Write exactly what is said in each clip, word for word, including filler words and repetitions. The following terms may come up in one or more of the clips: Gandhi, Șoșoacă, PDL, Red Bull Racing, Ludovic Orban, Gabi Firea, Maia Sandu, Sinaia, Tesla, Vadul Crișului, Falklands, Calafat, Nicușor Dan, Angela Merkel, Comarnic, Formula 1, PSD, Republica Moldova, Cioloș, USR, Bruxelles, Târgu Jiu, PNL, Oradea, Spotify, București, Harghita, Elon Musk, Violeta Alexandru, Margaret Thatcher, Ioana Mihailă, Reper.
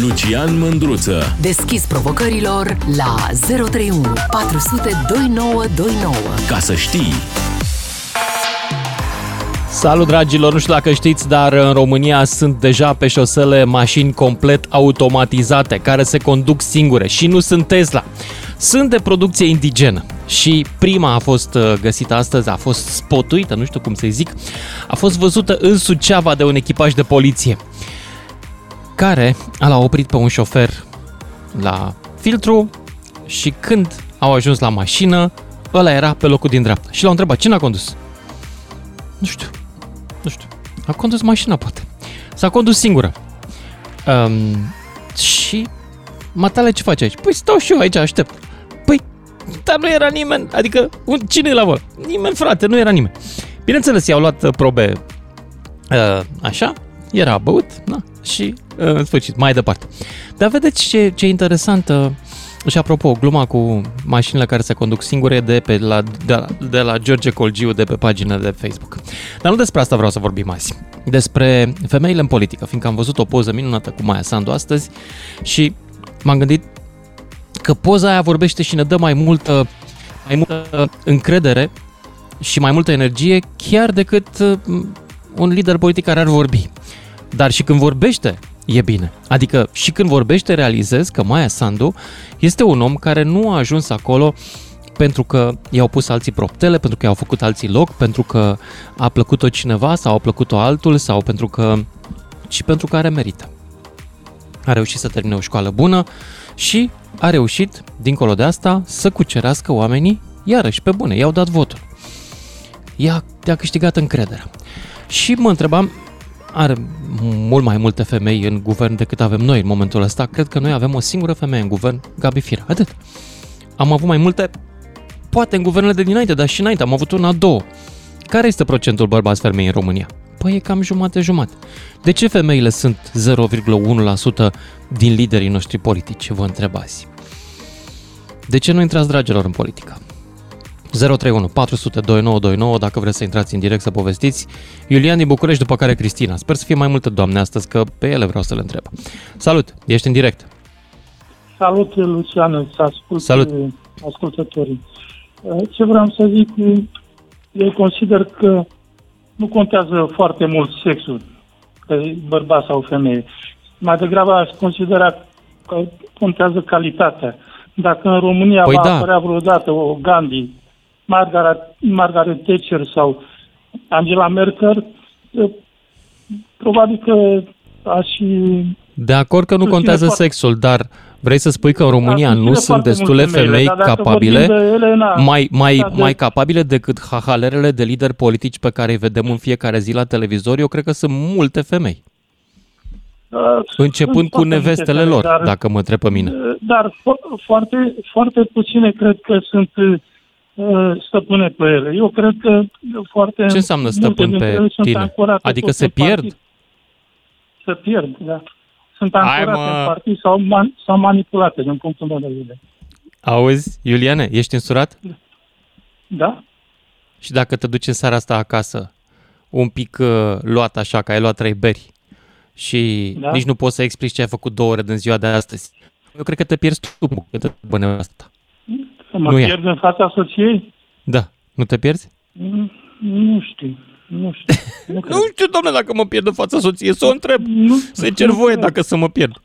Lucian Mândruță. Deschis provocărilor la zero trei unu patru sute douăzeci și nouă douăzeci și nouă. Ca să știi! Salut, dragilor! Nu știu dacă știți, dar în România sunt deja pe șosele mașini complet automatizate, care se conduc singure și nu sunt Tesla. Sunt de producție indigenă și prima a fost găsită astăzi, a fost spotuită, nu știu cum să-i zic, a fost văzută în Suceava de un echipaj de poliție, care l-a oprit pe un șofer la filtru și când au ajuns la mașină, ăla era pe locul din dreapta și l-au întrebat, cine a condus? Nu știu, nu știu, a condus mașina poate, s-a condus singură. Um, și, matale, ce faci aici? Păi stau și eu aici, aștept. Păi, dar nu era nimeni, adică, un, cine e la voi? Nimeni, frate, nu era nimeni. Bineînțeles, i-au luat probe uh, așa, era băut, na, și uh, în sfârșit, mai departe. Dar vedeți ce, ce interesantă, uh, și apropo, gluma cu mașinile care se conduc singure de, pe la, de, la, de la George Colgiu, de pe pagina de Facebook. Dar nu despre asta vreau să vorbim azi, despre femeile în politică, fiindcă am văzut o poză minunată cu Maia Sandu astăzi și m-am gândit că poza aia vorbește și ne dă mai multă, mai multă încredere și mai multă energie chiar decât un lider politic care ar vorbi. Dar și când vorbește, e bine. Adică și când vorbește, realizez că Maia Sandu este un om care nu a ajuns acolo pentru că i-au pus alții proptele, pentru că i-au făcut alții loc, pentru că a plăcut-o cineva sau a plăcut-o altul sau pentru că... și pentru că are merită. A reușit să termine o școală bună și a reușit, dincolo de asta, să cucerească oamenii, iarăși, pe bune, i-au dat votul. Ea a câștigat încrederea. Și mă întrebam, are mult mai multe femei în guvern decât avem noi în momentul ăsta. Cred că noi avem o singură femeie în guvern, Gabi Firea, atât. Am avut mai multe, poate în guvernele de dinainte, dar și înainte, am avut una, două. Care este procentul bărbați femei în România? Păi e cam jumate-jumate. De ce femeile sunt zero virgulă unu la sută din liderii noștri politici, vă întrebați? De ce nu intrați, dragilor, în politică? zero trei unu patru sute douăzeci și nouă douăzeci și nouă dacă vreți să intrați în direct să povestiți. Iulian din București, după care Cristina. Sper să fie mai multe doamne astăzi, că pe ele vreau să le întreb. Salut, ești în direct. Salut, Lucian, să ascult. Salut, ascultătorii. Ce vreau să zic, eu consider că nu contează foarte mult sexul, că e bărbat sau femeie. Mai degrabă aș considera că contează calitatea. Dacă în România păi va da. apărea vreodată o Gandhi, Margaret, Margaret Thatcher sau Angela Merkel, probabil că aș... De acord că nu contează foarte... sexul, dar vrei să spui că în România da, nu sunt destule femei capabile, de ele, na, mai, mai, da, mai capabile decât hahalerele de lideri politici pe care îi vedem în fiecare zi la televizor? Eu cred că sunt multe femei. Da, începând cu nevestele femei, lor, dar, dacă mă întreb pe mine. Dar fo- foarte, foarte puține cred că sunt uh, stăpâne pe ele. Eu cred că foarte... Ce înseamnă stăpân pe tine? Adică se pierd? Se pierd, da. Sunt ancorate Hai, în partii sau, man, sau manipulate, din punctul meu de vedere. Auzi, Iuliane, ești însurat? Da. Și dacă te duci în seara asta acasă, un pic uh, luat așa, că ai luat trei beri și da? nici nu poți să explici ce ai făcut două ore din ziua de astăzi, eu cred că te pierzi tu, că te băneam asta. Să mă nu pierd e. în fața soției? Da. Nu te pierzi? Nu, nu știu. Nu știu, nu, nu știu, domnule, dacă mă pierd în fața soției, să o întreb, nu, să-i cer voie dacă să mă pierd.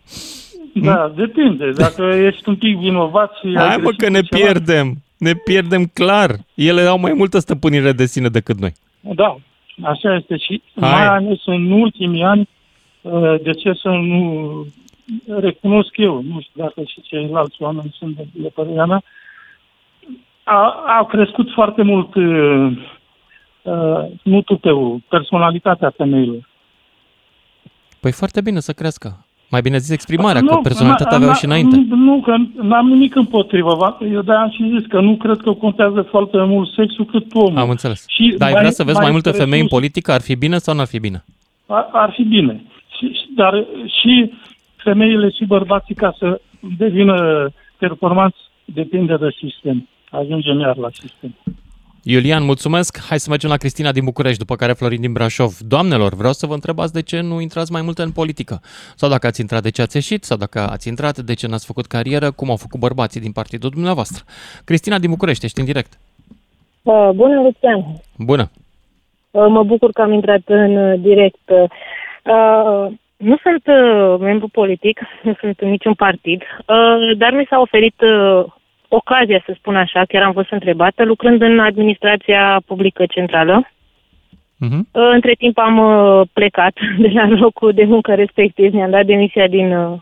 Da, hmm? depinde, dacă ești un pic vinovat și... Hai mă că ne ceva. pierdem, ne pierdem clar. Ele au mai multă stăpânire de sine decât noi. Da, așa este și Hai. mai ales în ultimii ani, de ce să nu recunosc eu, nu știu dacă și ceilalți oameni sunt de, de părerea mea, a, a crescut foarte mult... Uh, nu tuteul, personalitatea femeilor. Păi foarte bine să crească. Mai bine zis exprimarea, nu, că personalitatea aveau și înainte. Nu, nu, că n-am nimic împotrivă. Eu de-aia am și zis că nu cred că contează foarte mult sexul cât omul. Am înțeles. Și dar ai vrea să vezi mai, mai multe femei nu... în politică? Ar fi bine sau nu ar fi bine? Ar, ar fi bine. Și, dar și femeile și bărbații ca să devină performanți depinde de sistem. Ajungem iar la sistem. Iulian, mulțumesc. Hai să mergem la Cristina din București, după care Florin din Brașov. Doamnelor, vreau să vă întrebați de ce nu intrați mai mult în politică. Sau dacă ați intrat, de ce ați ieșit? Sau dacă ați intrat, de ce n-ați făcut carieră? Cum au făcut bărbații din partidul dumneavoastră? Cristina din București, ești în direct. Bună, Lucian. Bună. Mă bucur că am intrat în direct. Nu sunt membru politic, nu sunt în niciun partid, dar mi s-a oferit ocazia, să spun așa, chiar am fost întrebată, lucrând în administrația publică centrală. Uh-huh. Între timp am plecat de la locul de muncă respectiv, mi-am dat demisia din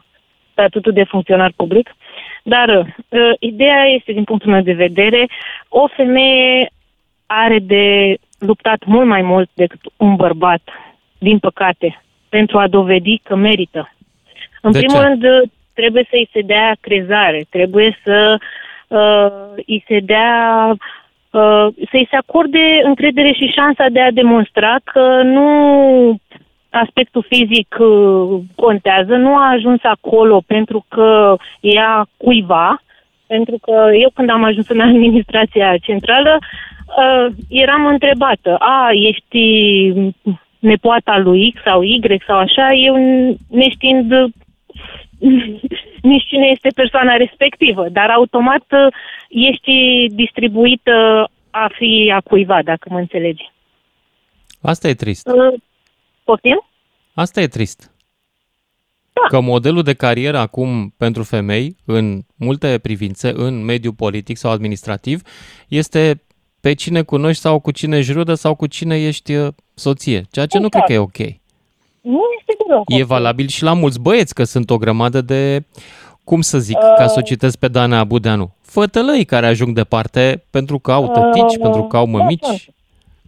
statutul de funcționar public, dar ideea este, din punctul meu de vedere, o femeie are de luptat mult mai mult decât un bărbat, din păcate, pentru a dovedi că merită. În de primul ce? rând, trebuie să îi se dea crezare, trebuie să uh, îi se dea, uh, să îi se acorde încredere și șansa de a demonstra că nu aspectul fizic uh, contează, nu a ajuns acolo pentru că ea cuiva, pentru că eu când am ajuns în administrația centrală, uh, eram întrebată, a, ești nepoata lui X sau Y sau așa, eu neștiind nici cine este persoana respectivă, dar automat ești distribuită a fi a cuiva, dacă mă înțelegi. Asta e trist. Poftim? Asta e trist. Da. Că modelul de carieră acum pentru femei, în multe privințe, în mediul politic sau administrativ, este pe cine cunoști sau cu cine ești rudă sau cu cine ești soție, ceea ce exact. Nu cred că e ok. Nu este deloc. E valabil și la mulți băieți, că sunt o grămadă de, cum să zic, uh, ca să o citesc pe Dana Abudeanu, fătălăi care ajung departe pentru că au tătici, uh, pentru că au mămici.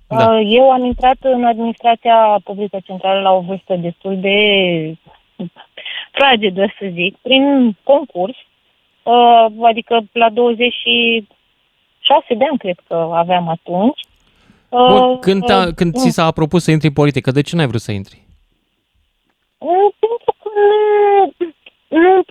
Da, da. Uh, eu am intrat în administrația publică centrală la o vârstă destul de fragedă, să zic, prin concurs, uh, adică la douăzeci și șase de ani, cred că aveam atunci. Uh, Bun, când, ta, uh, când ți s-a propus să intri în politică, de ce n-ai vrut să intri? Pentru că nu,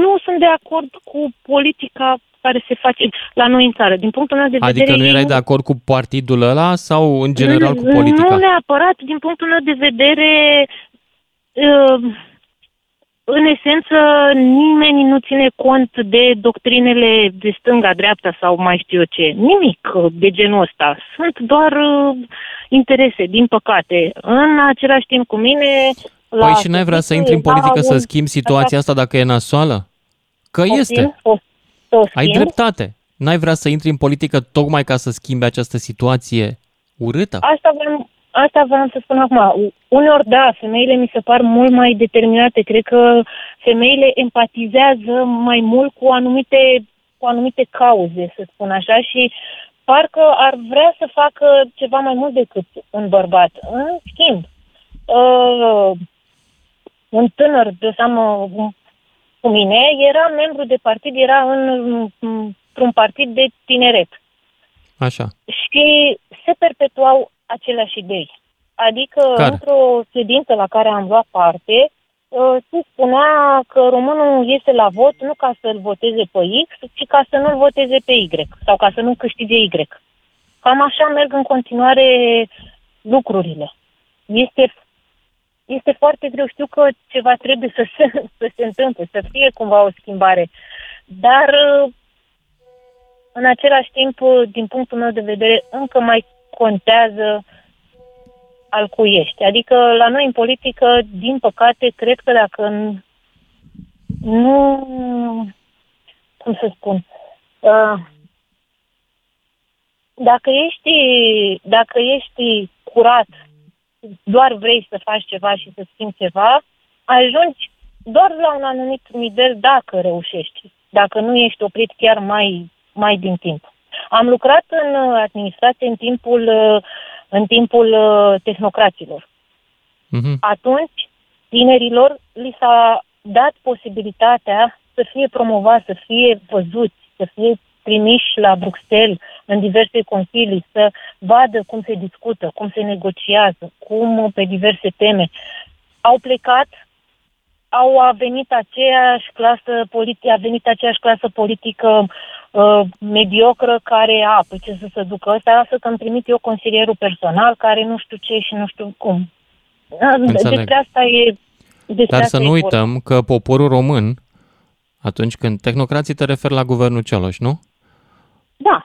nu sunt de acord cu politica care se face la noi în țară. Din punctul meu de vedere... Adică nu erai de acord cu partidul ăla sau în general cu politica? Nu neapărat. Din punctul meu de vedere, în esență, nimeni nu ține cont de doctrinele de stânga-dreapta sau mai știu eu ce. Nimic de genul ăsta. Sunt doar interese, din păcate. În același timp cu mine... La păi și n-ai vrea să intri în politică un... să schimbi situația asta dacă e nasoală? Că o este. O, o Ai dreptate. N-ai vrea să intri în politică tocmai ca să schimbi această situație urâtă? Asta vreau, asta vreau să spun acum. Uneori, da, femeile mi se par mult mai determinate. Cred că femeile empatizează mai mult cu anumite, cu anumite cauze, să spun așa, și parcă ar vrea să facă ceva mai mult decât un bărbat. În schimb, Uh, un tânăr de seamă cu mine era membru de partid, era în, într-un partid de tineret. Așa. Și se perpetuau aceleași idei. Adică, care? Într-o ședință la care am luat parte, uh, se spunea că românul iese la vot nu ca să-l voteze pe X, ci ca să nu-l voteze pe Y sau ca să nu câștige Y. Cam așa merg în continuare lucrurile. Este, este foarte greu, știu că ceva trebuie să se, să se întâmple, să fie cumva o schimbare, dar în același timp, din punctul meu de vedere, încă mai contează al cui ești. Adică la noi în politică, din păcate, cred că dacă nu, cum să spun, dacă ești, dacă ești curat, doar vrei să faci ceva și să schimbi ceva, ajungi doar la un anumit nivel dacă reușești, dacă nu ești oprit chiar mai, mai din timp. Am lucrat în administrație în timpul, în timpul tehnocraților. Mm-hmm. Atunci, tinerilor li s-a dat posibilitatea să fie promovați, să fie văzuți, să fie trimiși la Bruxelles, în diverse consilii, să vadă cum se discută, cum se negociază, cum pe diverse teme. Au plecat, au venit aceeași clasă politică, a venit aceeași clasă politică uh, mediocră care, a, pe ce să se ducă ăsta, lasă că îmi trimit eu consilierul personal care nu știu ce și nu știu cum. Înțeleg. Despre asta e... Despre Dar asta să nu uităm vor. Că poporul român, atunci când tehnocrații te referi la guvernul Cioloș, nu? Da.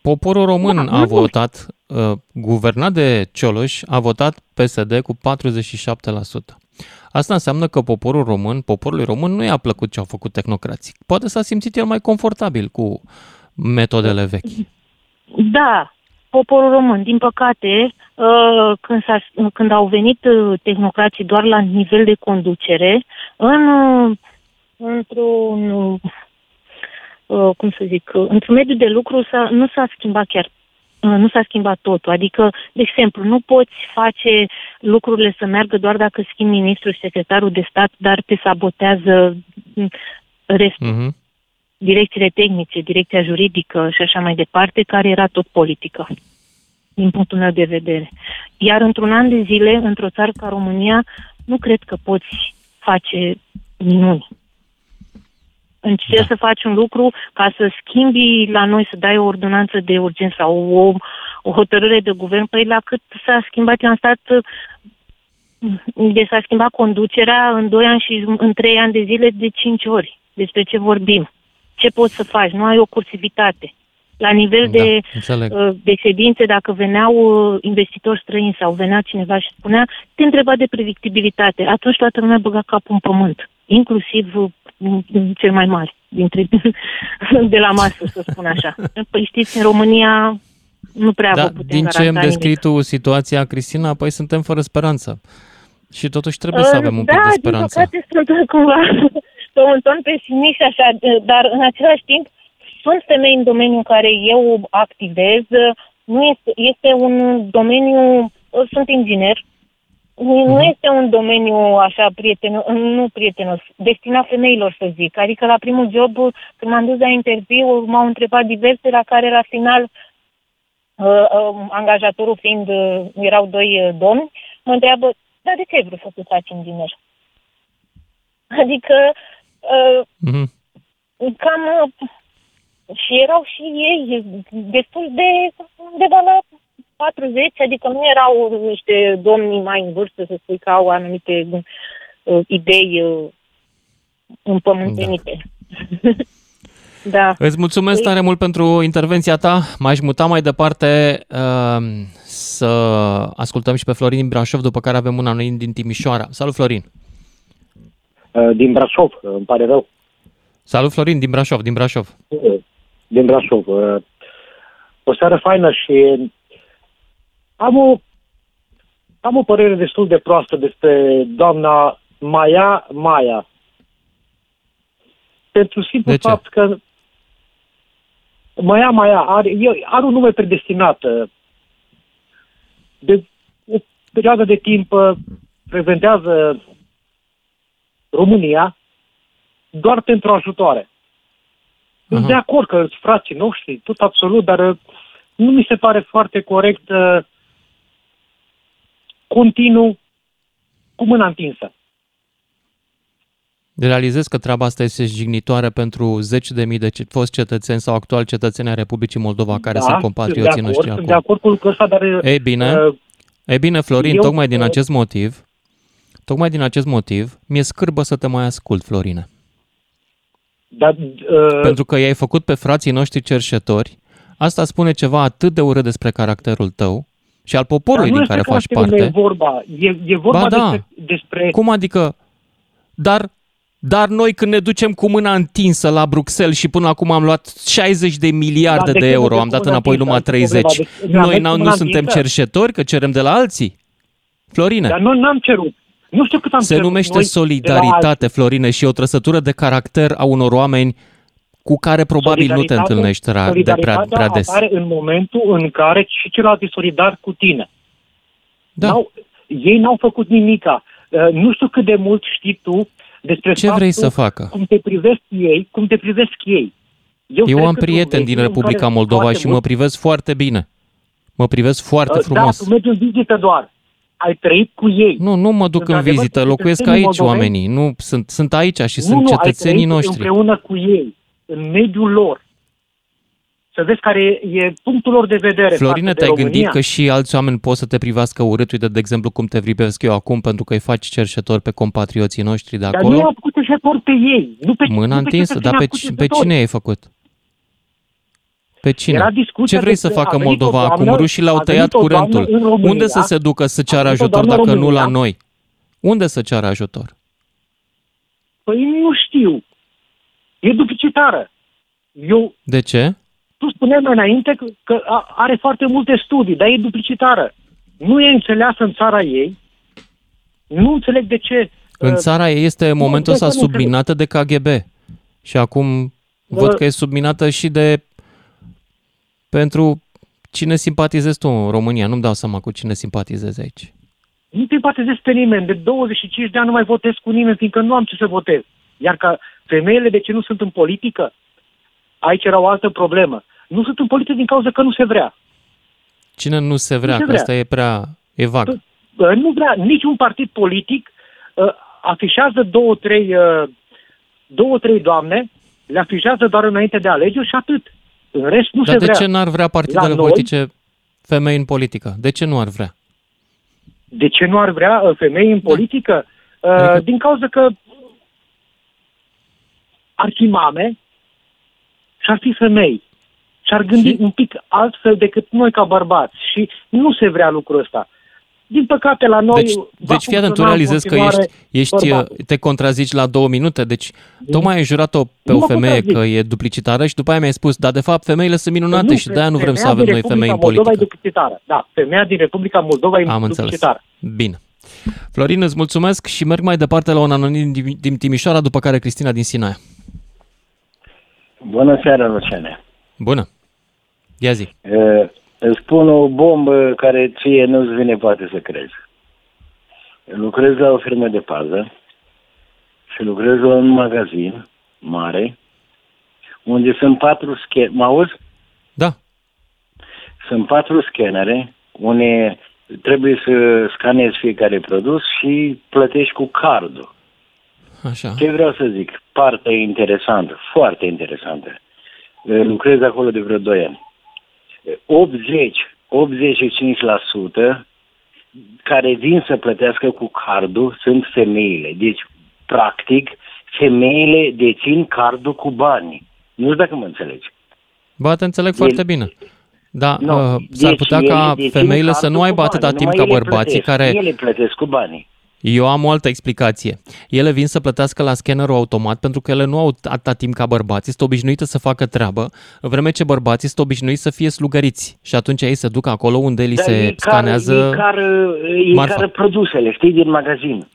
Poporul român da, a votat, uh, guvernat de Cioloș, a votat P S D cu patruzeci și șapte la sută. Asta înseamnă că poporul român, poporului român nu i-a plăcut ce au făcut tehnocrații. Poate s-a simțit el mai confortabil cu metodele vechi. Da, poporul român, din păcate, când, s-a, când au venit tehnocrații doar la nivel de conducere, în, într-un, cum să zic, într-un mediu de lucru s-a, nu s-a schimbat chiar. Nu s-a schimbat totul. Adică, de exemplu, nu poți face lucrurile să meargă doar dacă schimbi ministrul și secretarul de stat, dar te sabotează restul. Uh-huh. Direcțiile tehnice, direcția juridică și așa mai departe, care era tot politică, din punctul meu de vedere. Iar într-un an de zile, într-o țară ca România, nu cred că poți face minuni. Încerci da. Să faci un lucru ca să schimbi la noi, să dai o ordonanță de urgență sau o, o hotărâre de guvern, păi la cât s-a schimbat, eu am stat, deci s-a schimbat conducerea în doi ani și în trei ani de zile de cinci ori. Despre ce vorbim? Ce poți să faci? Nu ai o cursivitate. La nivel da, de, de ședințe, dacă veneau investitori străini sau venea cineva și spunea, te întreba de predictibilitate. Atunci toată lumea băga capul în pământ, inclusiv cel mai mari dintre, de la masă, să spun așa. Păi știți, în România nu prea da, vă putem din garanta. Din ce îmi descrii tu situația, Cristina, păi suntem fără speranță. Și totuși trebuie să avem uh, un da, pic de speranță. Da, din păcate sunt cumva pe un ton pesimist așa, dar în același timp sunt femei în domeniul în care eu activez. Nu este, este un domeniu, sunt inginer, nu este un domeniu așa prietenos, nu prietenos, destinat femeilor, să zic. Adică la primul job, când m-am dus la interviu, m-au întrebat diverse, la care la final, uh, uh, angajatorul fiind, uh, erau doi uh, domni, mă întreabă, dar de ce ai vrut să te faci inginer? Adică, uh, mm-hmm. cam, uh, și erau și ei destul de, undeva la patruzeci, adică nu erau niște domni mai în vârstă, să spui că au anumite uh, idei uh, împământenite. Da. Da. Îți mulțumesc tare mult pentru intervenția ta. M-aș muta mai departe uh, să ascultăm și pe Florin din Brașov, după care avem un anonimit din Timișoara. Salut, Florin! Uh, din Brașov, îmi pare rău. Salut, Florin, din Brașov, din Brașov. Uh, din Brașov. Uh, o seară faină și... Am o, am o părere destul de proastă despre doamna Maia Maia. Pentru simplu fapt că Maia Maia are, are un nume predestinat. De o perioadă de timp prezentează România doar pentru ajutoare. Sunt de acord că frații noștri, tot absolut, dar nu mi se pare foarte corect continuu cu mâna întinsă. Realizez că treaba asta este jignitoare pentru zeci de mii de foști cetățeni sau actuali cetățeni ai Republicii Moldova, care da, sunt compatrioții noștri acum. Da, sunt de acord cu lucrul ăsta, dar... Ei bine, uh, ei bine Florin, eu, tocmai din acest motiv, tocmai din acest motiv, mi-e scârbă să te mai ascult, Florine. Da, uh, pentru că i-ai făcut pe frații noștri cerșetori. Asta spune ceva atât de urât despre caracterul tău și al poporului din care faci parte. Nu e vorba, e, e vorba ba da. despre, despre... Cum adică? Dar, dar noi când ne ducem cu mâna întinsă la Bruxelles și până acum am luat șaizeci de miliarde da, de, de euro, am dat înapoi numai treizeci. Noi nu suntem cerșetori că cerem de la alții? Florine. Dar noi n-am cerut. Nu știu cât am cerut. Se numește solidaritate, Florine, și o trăsătură de caracter a unor oameni cu care probabil nu te întâlnești ra, de prea, prea des. Apare în momentul în care și celălalt e solidar cu tine. Da. N-au, ei n-au făcut nimica. Uh, nu știu cât de mult știi tu despre ce vrei să facă. Cum te privesc ei, cum te privesc ei. Eu, Eu am prieteni din Republica Moldova și mult. mă privesc foarte bine. Mă privesc foarte uh, frumos. Da, tu mergi în vizită doar. Ai trăit cu ei. Nu, nu mă duc în, în vizită, locuiesc aici moldoveni. Oamenii. Nu, sunt, sunt aici și nu, sunt nu, cetățenii noștri. Nu, ai trăit împreună cu ei. În mediul lor. să vezi care e punctul lor de vedere. Florine, te-ai gândit că și alți oameni pot să te privească urât, de, de exemplu, cum te privesc eu acum, pentru că îi faci cerșetor pe compatrioții noștri de acolo? Dar nu i-am făcut cerșetor pe ei. Nu pe, mâna nu întinsă, dar pe, pe cine i-ai făcut? Pe cine? Ce vrei să facă Moldova doamnă, acum? Rușii l-au tăiat curentul. România, unde să se ducă să ceară ajutor dacă România, nu la noi? Unde să ceară ajutor? Păi nu știu. E duplicitară. Eu... De ce? Tu spuneai mai înainte că, că are foarte multe studii, dar e duplicitară. Nu e înțeleasă în țara ei. Nu înțeleg de ce... În țara ei este în momentul ăsta subminată de K G B. Și acum uh, văd că e subminată și de... Pentru cine simpatizezi tu în România? Nu-mi dau seama cu cine simpatizezi aici. Nu simpatizezi pe nimeni. De douăzeci și cinci de ani nu mai votez cu nimeni, fiindcă nu am ce să votez. Iar ca femeile, de ce nu sunt în politică? Aici era o altă problemă. Nu sunt în politică din cauza că nu se vrea. Cine nu se vrea? Nu se vrea. Că asta e prea e vag. Nu vrea. Niciun partid politic uh, afișează două, trei, uh, două, trei doamne, le afișează doar înainte de alegeri și atât. În rest nu Dar se de vrea. Ce n-ar vrea partidele noi, politice femei în politică? De ce nu ar vrea? De ce nu ar vrea femei în politică? Da. Uh, adică... Din cauza că ar fi mame și ar fi femei și ar gândi și... un pic altfel decât noi ca bărbați și nu se vrea lucrul ăsta. Din păcate la noi... Deci, deci fii atent, tu realizezi că ești, ești, te contrazici la două minute, deci tocmai ai jurat-o pe nu o femeie că e duplicitară și după aia mi-ai spus, dar de fapt femeile sunt minunate nu, și de-aia nu vrem să avem noi femei în politică. Femeia din Republica Moldova e duplicitară. Da, femeia din Republica Moldova e duplicitară. Bine. Florin, îți mulțumesc și merg mai departe la un anonim din Timișoara, după care Cristina din Sinaia. Bună seara, Luciane. Bună. Ia zi. E... Îți spun o bombă care ție nu-ți vine poate să crezi. Lucrez la o firmă de pază și lucrez la un magazin mare unde sunt patru scanere. Mă auzi? Da. Sunt patru scanere unde trebuie să scanezi fiecare produs și plătești cu cardul. Așa. Ce vreau să zic? Partea interesantă, foarte interesantă. Lucrez acolo de vreo doi ani. optzeci la optzeci și cinci la sută care vin să plătească cu cardul sunt femeile. Deci, practic, femeile dețin cardul cu bani. Nu știu dacă mă înțelegi. Ba, te înțeleg El... foarte bine. Da, no, uh, s-ar deci putea ca femeile să nu aibă atâta timp ca bărbații plătesc, care... Ele plătesc cu banii. Eu am o altă explicație. Ele vin să plătească la scannerul automat pentru că ele nu au atâta timp ca bărbații, sunt obișnuite să facă treabă, în vreme ce bărbații sunt obișnuiți să fie slugăriți și atunci ei se duc acolo unde li se scanează marfa. Ei produsele, știi, din magazin.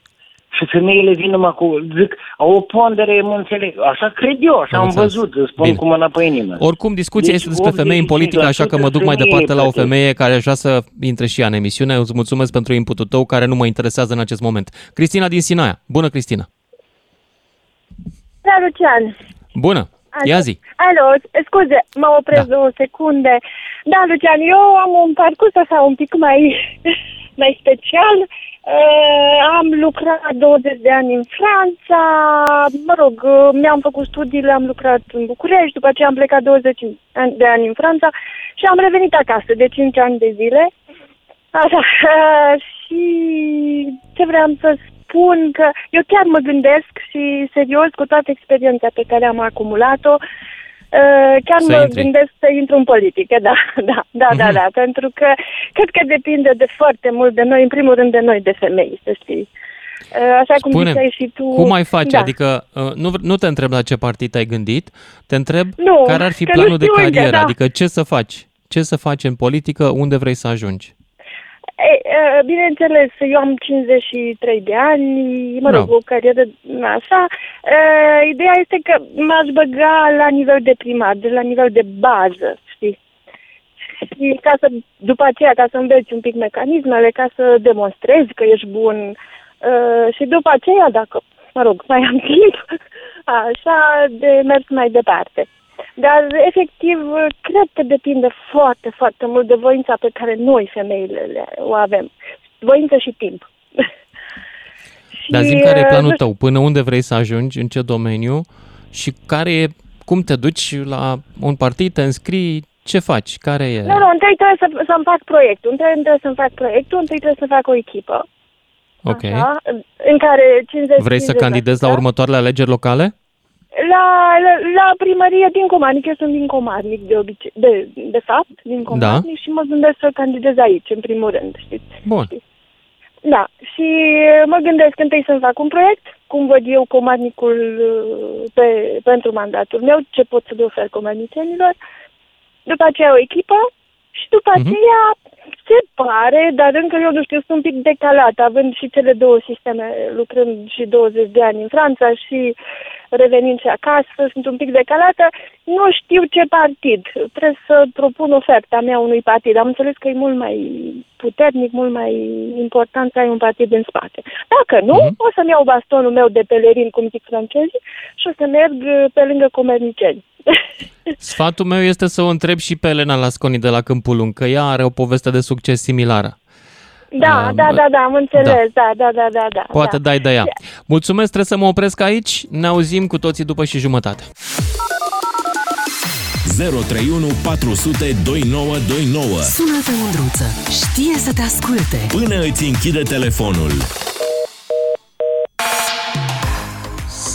Și femeile vin numai cu, zic, au o pondere, mă înțeleg, așa cred eu, așa am văzut, îți spun cu mâna pe inimă. Oricum, discuția deci, este despre femei în politică, așa că mă duc mai departe la o femeie care aș vrea să intre și ea în emisiune. Îți mulțumesc pentru inputul tău, care nu mă interesează în acest moment. Cristina din Sinaia. Bună, Cristina! Bună, Lucian! Bună! Ia zi! Alo, scuze, mă opresc două secunde. Da, Lucian, eu am un parcurs așa un pic mai, mai special. Uh, am lucrat douăzeci de ani în Franța, mă rog, uh, mi-am făcut studiile, am lucrat în București, după aceea am plecat douăzeci de ani în Franța și am revenit acasă de cinci ani de zile. Așa, uh, și ce vreau să spun, că eu chiar mă gândesc și serios cu toată experiența pe care am acumulat-o, Uh, chiar să mă intri. gândesc să intru în politică, da, da, da, mm-hmm. da, da, pentru că cred că depinde de foarte mult de noi, în primul rând de noi, de femei, să știi. Uh, așa Spune, cum ziceai și tu... cum ai face? Da. Adică uh, nu, nu te întreb la ce partid ai gândit, te întreb nu, care ar fi planul de carieră, unde, da. Adică ce să faci? Ce să faci în politică? Unde vrei să ajungi? E, bineînțeles, eu am cincizeci și trei de ani, mă rog, no. o carieră așa. E, ideea este că m-aș băga la nivel de primar, de la nivel de bază, știi? Și ca să, după aceea, ca să înveți un pic mecanismele, ca să demonstrezi că ești bun. E, și după aceea, dacă, mă rog, mai am timp, așa, de mers mai departe. Dar, efectiv, cred că depinde foarte, foarte mult de voința pe care noi, femeile, o avem. Voință și timp. Dar zi-mi care e planul tău? Până unde vrei să ajungi? În ce domeniu? Și care e, cum te duci la un partid? Te înscrii? Ce faci? Care e? Nu, nu, întâi trebuie să, să-mi fac proiectul. Întâi trebuie să-mi fac proiectul, întâi trebuie să fac o echipă. Ok. Așa, în care cincizeci Vrei să candidezi la următoarele alegeri locale? La, la, la primărie din Comarnic, eu sunt din Comarnic de obicei, de, de fapt, din Comarnic da. Și mă gândesc să candidez aici, în primul rând, știți? Bun. Știți? Da, și mă gândesc întâi să-mi fac un proiect, cum văd eu Comarnicul pe, pentru mandatul meu, ce pot să le ofer comarnicenilor, după aceea o echipă și după aceea uh-huh. se pare, dar încă eu nu știu, sunt un pic decalat, având și cele două sisteme, lucrând și douăzeci de ani în Franța și revenind și acasă, sunt un pic decalată, nu știu ce partid. Trebuie să propun oferta mea unui partid. Am înțeles că e mult mai puternic, mult mai important să ai un partid în spate. Dacă nu, mm-hmm. o să-mi iau bastonul meu de pelerin, cum zic francezii, și o să merg pe lângă comerniceni. Sfatul meu este să o întreb și pe Elena Lasconi de la Câmpul Lung, că ea are o poveste de succes similară. Da, da, da, da, am înțeles, da, da, da, da, da. Poate da. dai de ea. Mulțumesc, trebuie să mă opresc aici, ne auzim cu toții după și jumătate. zero trei unu patru zero zero doi nouă doi nouă Sună-te, Mândruță, știe să te asculte. Până îți închide telefonul.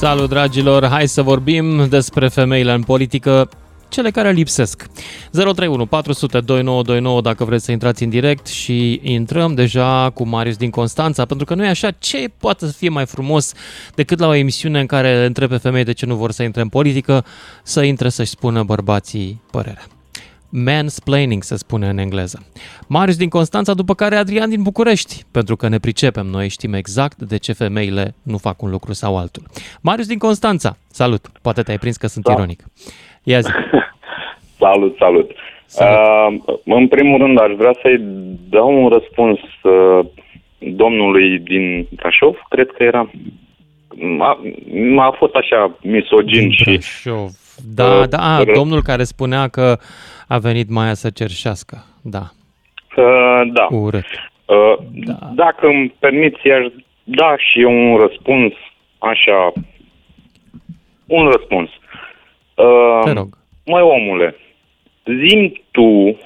Salut, dragilor, hai să vorbim despre femeile în politică. Cele care lipsesc. zero trei unu patru zero zero doi nouă doi nouă dacă vreți să intrați în direct și intrăm deja cu Marius din Constanța, pentru că nu e așa, ce poate să fie mai frumos decât la o emisiune în care întreb pe femei de ce nu vor să intre în politică, să intre să-și spună bărbații părerea. Mansplaining se spune în engleză. Marius din Constanța, după care Adrian din București, pentru că ne pricepem, noi știm exact de ce femeile nu fac un lucru sau altul. Marius din Constanța, salut! Poate te-ai prins că sunt da. ironic. Ia zi. Salut, salut! salut. Uh, în primul rând aș vrea să-i dau un răspuns uh, domnului din Brașov, cred că era... A, a fost așa misogin și... Brașov. Da, uh, da, uh, domnul care spunea că a venit Maia să cerșească, da. Uh, da. Urât. Uh, da. Dacă îmi permiți, aș da și eu un răspuns, așa, un răspuns. Uh, Te rog. Măi, omule, zi-mi tu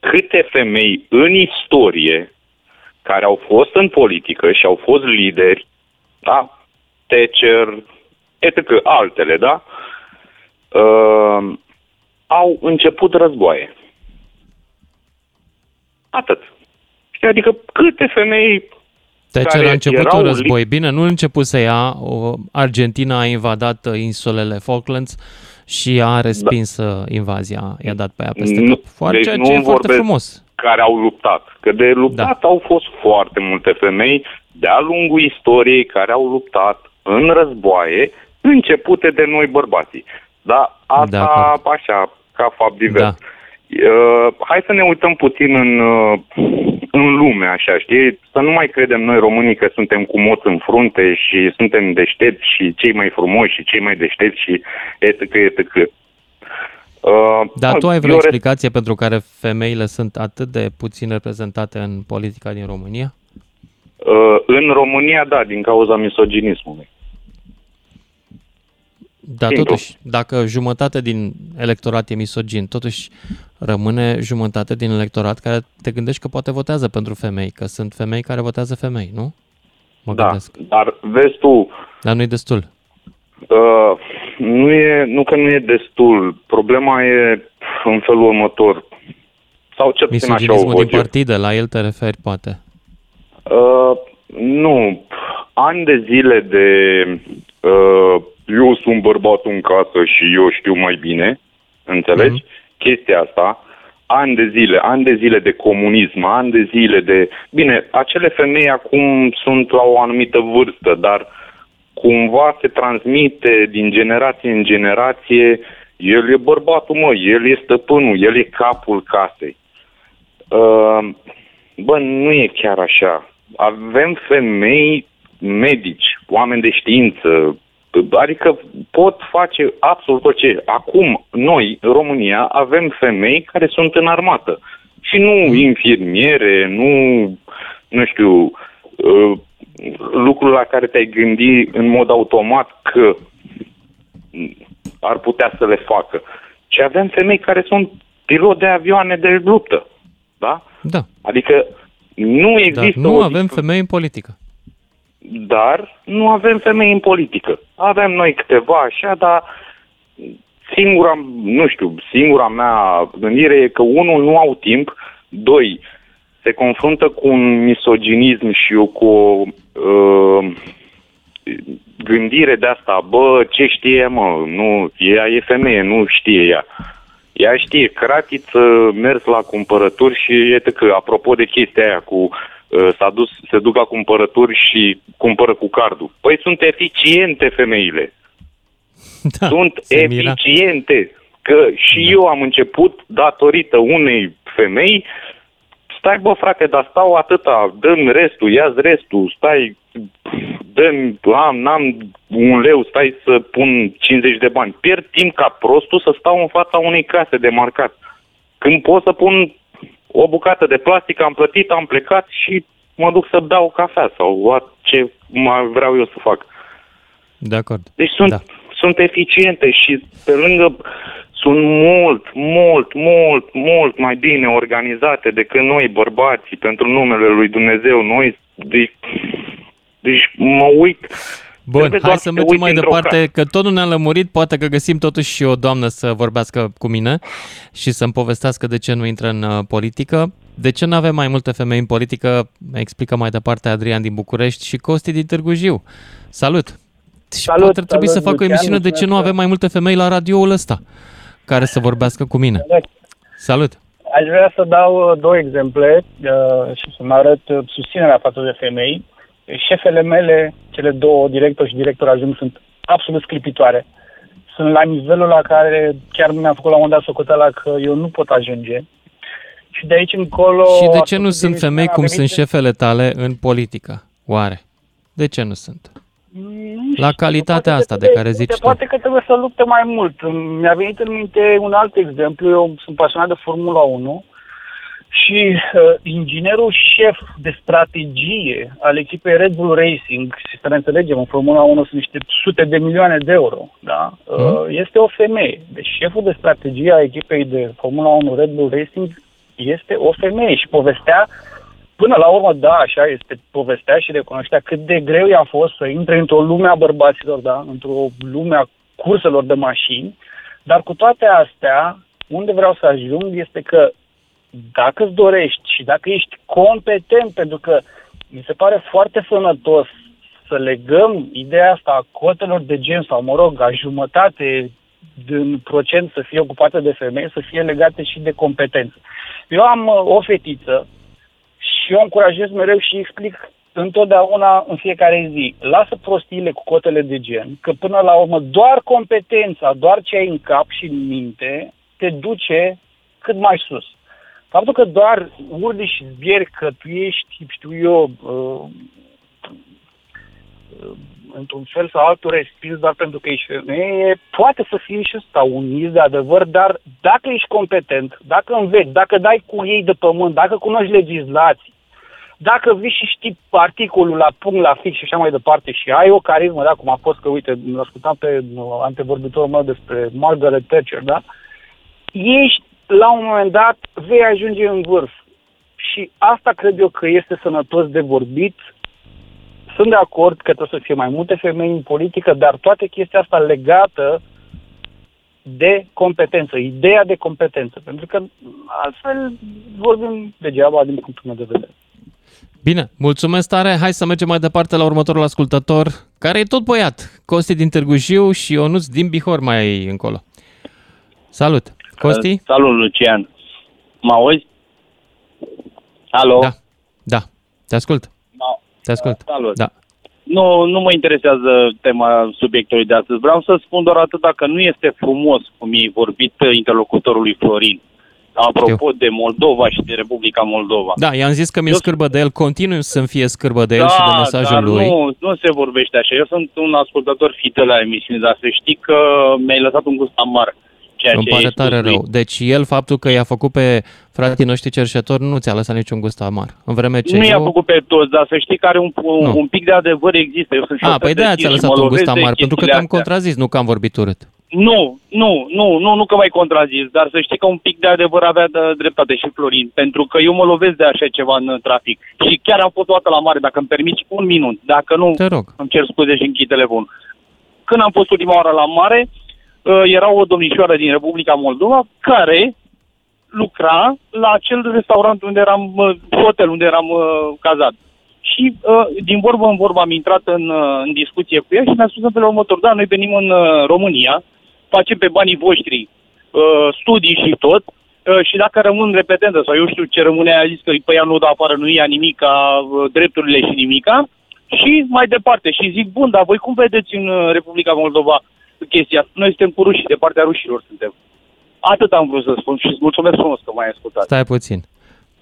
câte femei în istorie care au fost în politică și au fost lideri, da? Thatcher, et cetera, altele, da? Uh, au început războaie. Atât. Adică câte femei... Thatcher a început un război. Li- Bine, nu a început să ia. Argentina a invadat insulele Falklands și a respins da. invazia. I-a dat pe aia peste nu, cap. Foarte, deci nu foarte frumos. Care au luptat. Că de luptat da. au fost foarte multe femei de-a lungul istoriei care au luptat în războaie începute de noi bărbații. Da, asta da, așa, ca fapt divers. Da. Uh, hai să ne uităm puțin în, uh, în lume, așa, știi? Să nu mai credem noi românii că suntem cu moți în frunte și suntem deștepți și cei mai frumoși și cei mai deștepți și etc, et cetera. Uh, Dar tu ai vreo explicație re... pentru care femeile sunt atât de puțin reprezentate în politica din România? Uh, în România, da, din cauza misoginismului. Dar totuși, dacă jumătate din electorat e misogin, totuși rămâne jumătate din electorat care te gândești că poate votează pentru femei, că sunt femei care votează femei, nu? Mă da, gândesc. Dar vezi tu... Dar nu-i destul. Uh, nu e, nu că nu e destul. Problema e în felul următor. Sau ce puțin așa o văd eu. Misoginismul din partidă, la el te referi, poate? Uh, nu. Ani de zile de... Uh, eu sunt bărbatul în casă și eu știu mai bine, înțelegi? Mm-hmm. Chestia asta, ani de zile, ani de zile de comunism, ani de zile de... Bine, acele femei acum sunt la o anumită vârstă, dar cumva se transmite din generație în generație, el e bărbatul, mă, el e stăpânul, el e capul casei. Bă, nu e chiar așa. Avem femei medici, oameni de știință, adică pot face absolut orice. Acum, noi, în România, avem femei care sunt în armată. Și nu infirmiere, nu, nu știu, lucruri la care te-ai gândi în mod automat că ar putea să le facă. Ci avem femei care sunt pilot de avioane de luptă, da? Da. Adică nu există... Dar nu o... avem femei în politică. Dar nu avem femei în politică. Avem noi câteva așa, dar singura, nu știu, singura mea gândire e că, unul, nu au timp, doi, se confruntă cu un misoginism și cu o uh, gândire de asta, bă, ce știe, mă, nu, ea e femeie, nu știe ea. Ea știe cratiță, mers la cumpărături și iată că, apropo de chestia aia cu uh, s-a dus, se duc la cumpărături și cumpără cu cardul. Păi sunt eficiente femeile. Da, sunt eficiente. Mira. Că și da. Eu am început datorită unei femei. Stai, bă, frate, dar stau atâta, dă-mi restul, ia-ți restul, stai, dă-mi, am, n-am un leu, stai să pun cincizeci de bani. Pierd timp ca prostul să stau în fața unei case de marcat. Când pot să pun o bucată de plastic, am plătit, am plecat și mă duc să beau cafea sau ce mai vreau eu să fac. De acord. Deci sunt, da. sunt eficiente și pe lângă... Sunt mult, mult, mult, mult mai bine organizate decât noi, bărbații, pentru numele lui Dumnezeu. Noi, deci, deci mă uit... Bun, hai să mergem mai departe, că tot nu ne-am lămurit, poate că găsim totuși și o doamnă să vorbească cu mine și să-mi povestească de ce nu intră în politică. De ce nu avem mai multe femei în politică? Explică mai departe Adrian din București și Costi din Târgu Jiu. Salut! Și salut, poate ar trebui salut, să fac o emisiune de ce nu avem mai multe femei la radioul ăsta care să vorbească cu mine. Salut! Aș vrea să dau două exemple uh, și să-mi arăt susținerea față de femei. Șefele mele, cele două, director și director ajung, sunt absolut sclipitoare. Sunt la nivelul la care chiar mi-am făcut la un moment dat socoteala că eu nu pot ajunge. Și de aici încolo... Și de ce nu sunt femei cum sunt șefele tale în politică? Oare? De ce nu sunt? La calitatea asta de care zici tu. Poate că trebuie să lupte mai mult. Mi-a venit în minte un alt exemplu. Eu sunt pasionat de Formula unu și uh, inginerul șef de strategie al echipei Red Bull Racing, și să ne înțelegem, în Formula unu sunt niște sute de milioane de euro, da? uh, mm. Este o femeie. Deci șeful de strategie a echipei de Formula unu Red Bull Racing este o femeie și povestea, până la urmă, da, așa este, povestea și recunoștea cât de greu i-a fost să intre într-o lume a bărbaților, da, într-o lume a curselor de mașini, dar cu toate astea, unde vreau să ajung este că dacă îți dorești și dacă ești competent, pentru că mi se pare foarte sănătos să legăm ideea asta a cotelor de gen sau, mă rog, a jumătate din procent să fie ocupată de femei, să fie legate și de competență. Eu am o fetiță și eu încurajez mereu și explic întotdeauna, în fiecare zi, lasă prostiile cu cotele de gen, că până la urmă doar competența, doar ce ai în cap și în minte, te duce cât mai sus. Faptul că doar urli și zbieri că tu ești, știu eu, într-un fel sau altul respins doar pentru că ești femeie, poate să fie și ăsta un iz de adevăr, dar dacă ești competent, dacă înveți, dacă dai cu ei de pământ, dacă cunoști legislații, dacă vii și știi articolul la punct, la fix și așa mai departe și ai o carismă, da, cum a fost că, uite, ascultam pe antevorbitorul meu despre Margaret Thatcher, da? Ești, la un moment dat, vei ajunge în vârf. Și asta cred eu că este sănătos de vorbit. Sunt de acord că trebuie să fie mai multe femei în politică, dar toată chestia asta legată de competență, ideea de competență, pentru că altfel vorbim degeaba din punctul meu de vedere. Bine, mulțumesc tare, hai să mergem mai departe la următorul ascultător, care e tot băiat, Costi din Târgu Jiu și Ionuț din Bihor mai încolo. Salut, Costi. Uh, salut, Lucian. Mă auzi? Alo? Da, da, te ascult. Te ascult. Salut. Da. Nu, nu mă interesează tema subiectului de astăzi. Vreau să spun doar atât, dacă nu este frumos cum i-ai vorbit interlocutorului Florin, apropo eu. de Moldova și de Republica Moldova. Da, i-am zis că mi-e eu... scârbă de el, continuu să-mi fie scârbă de da, el și de mesajul dar lui. Nu, nu se vorbește așa. Eu sunt un ascultător fidel al emisiunii, dar să știi că mi-ai lăsat un gust amar. Îmi pare tare rău. Deci el, faptul că i-a făcut pe frații noștri cerșetori, nu ți-a lăsat niciun gust amar. În vreme ce nu eu... i-a făcut pe toți, dar să știi că are un, un, un pic de adevăr există. Eu sunt A, păi de-aia ți-a lăsat un gust amar, pentru că te-am contrazis, nu că am vorbit urât. Nu, nu, nu, nu, nu că mai contrazic, dar să știi că un pic de adevăr avea de dreptate și Florin, pentru că eu mă lovesc de așa ceva în trafic. Și chiar am fost luată la mare, dacă îmi permiți, un minut, dacă nu, îmi cer scuze și închid telefonul. Când am fost ultima oară la mare, era o domnișoară din Republica Moldova care lucra la acel restaurant unde eram, hotel unde eram cazat. Și uh, din vorbă în vorbă am intrat în, uh, în discuție cu ea și mi-a spus în felul următor: da, noi venim în uh, România, facem pe banii voștri uh, studii și tot, uh, și dacă rămân repetentă sau eu știu ce rămâne, a zis că pe ea nu dă afară, nu ia nimica, uh, drepturile și nimica, și mai departe. Și zic, bun, dar voi cum vedeți în uh, Republica Moldova chestia? Noi suntem cu rușii, de partea rușilor suntem. Atât am vrut să spun și îți mulțumesc frumos că m-ai ascultat. Stai puțin.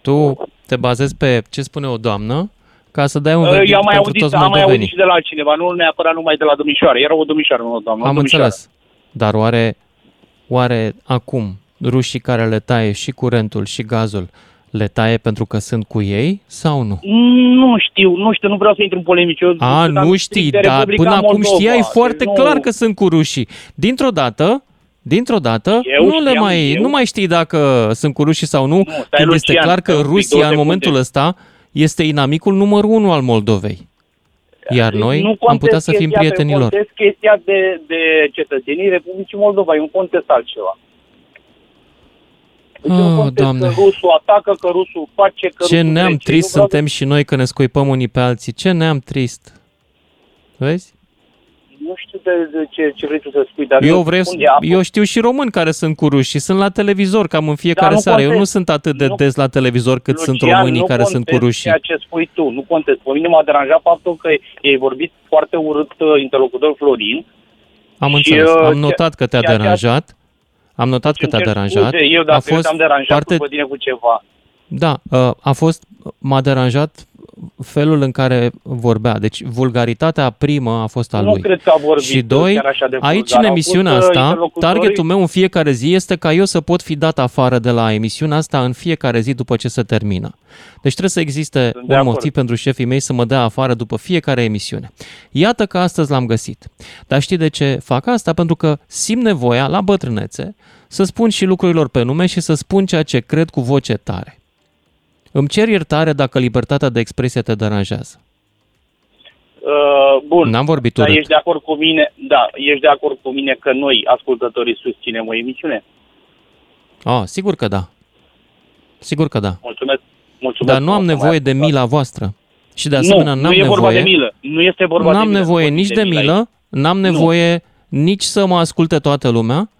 Tu te bazezi pe ce spune o doamnă ca să dai un verdict pentru auzit, toți moldovenii. Am mai auzit și de la altcineva, nu neapărat numai de la domnișoară. Era o domnișoară, nu o doamnă. Am domnișoară. Înțeles. Dar oare, oare acum rușii care le taie și curentul și gazul, le taie pentru că sunt cu ei sau nu? Nu știu, nu știu, nu vreau să intru în polemici. Eu A, nu știi, dar până acum știai foarte nu... clar că sunt cu rușii. Dintr-o dată, dintr-o dată, eu nu știam, le mai, eu. nu mai știi dacă sunt cu rușii sau nu, nu când Lucian, este clar că Rusia în momentul ăsta este inamicul numărul unu al Moldovei. Iar noi am putea să fim prietenii lor. Nu contest chestia de, de cetățenii Republicii Moldova, e un contest altceva. Deci oh, Doamne, că rusul atacă, că rusul face, că ce neam trece, trist suntem vreau... și noi că ne scuipăm unii pe alții. Ce neam trist. Vezi? Nu știu de, de ce, ce vrei tu să spui, dar eu, vreau, eu știu și români care sunt cu ruși și sunt la televizor cam în fiecare seară. Contest. Eu nu sunt atât de nu, des la televizor cât Lucian, sunt românii care sunt cu rușii. Nu contest ceea ce spui tu, nu contest. Pe mine m-a deranjat faptul că ei vorbit foarte urât interlocutor Florin. Am înțeles, am notat că te-a deranjat. Am notat că te-a deranjat. Eu dacă a fost eu am deranjat parte... cu tine cu ceva. Da, a fost, m-a deranjat felul în care vorbea. Deci vulgaritatea primă a fost a lui. Nu cred că a vorbit. Și doi, aici în emisiunea asta, targetul meu în fiecare zi este ca eu să pot fi dat afară de la emisiunea asta în fiecare zi după ce se termină. Deci trebuie să existe un motiv pentru șefii mei să mă dea afară după fiecare emisiune. Iată că astăzi l-am găsit. Dar știi de ce fac asta? Pentru că simt nevoia, la bătrânețe, să spun și lucrurilor pe nume și să spun ceea ce cred cu voce tare. Îmi cer iertare dacă libertatea de expresie te deranjează. Uh, bun, N-am vorbit dar ești de acord cu mine, da, ești de acord cu mine că noi, ascultătorii, susținem o emisiune? Ah, sigur că da. Sigur că da. Mulțumesc. Mulțumesc dar nu am nevoie de mila voastră. Și de asemenea nu, n-am nu e vorba nevoie, de milă. Nu este vorba n-am de milă. Nevoie nici de milă, milă n-am nevoie nu. nici să mă asculte toată lumea.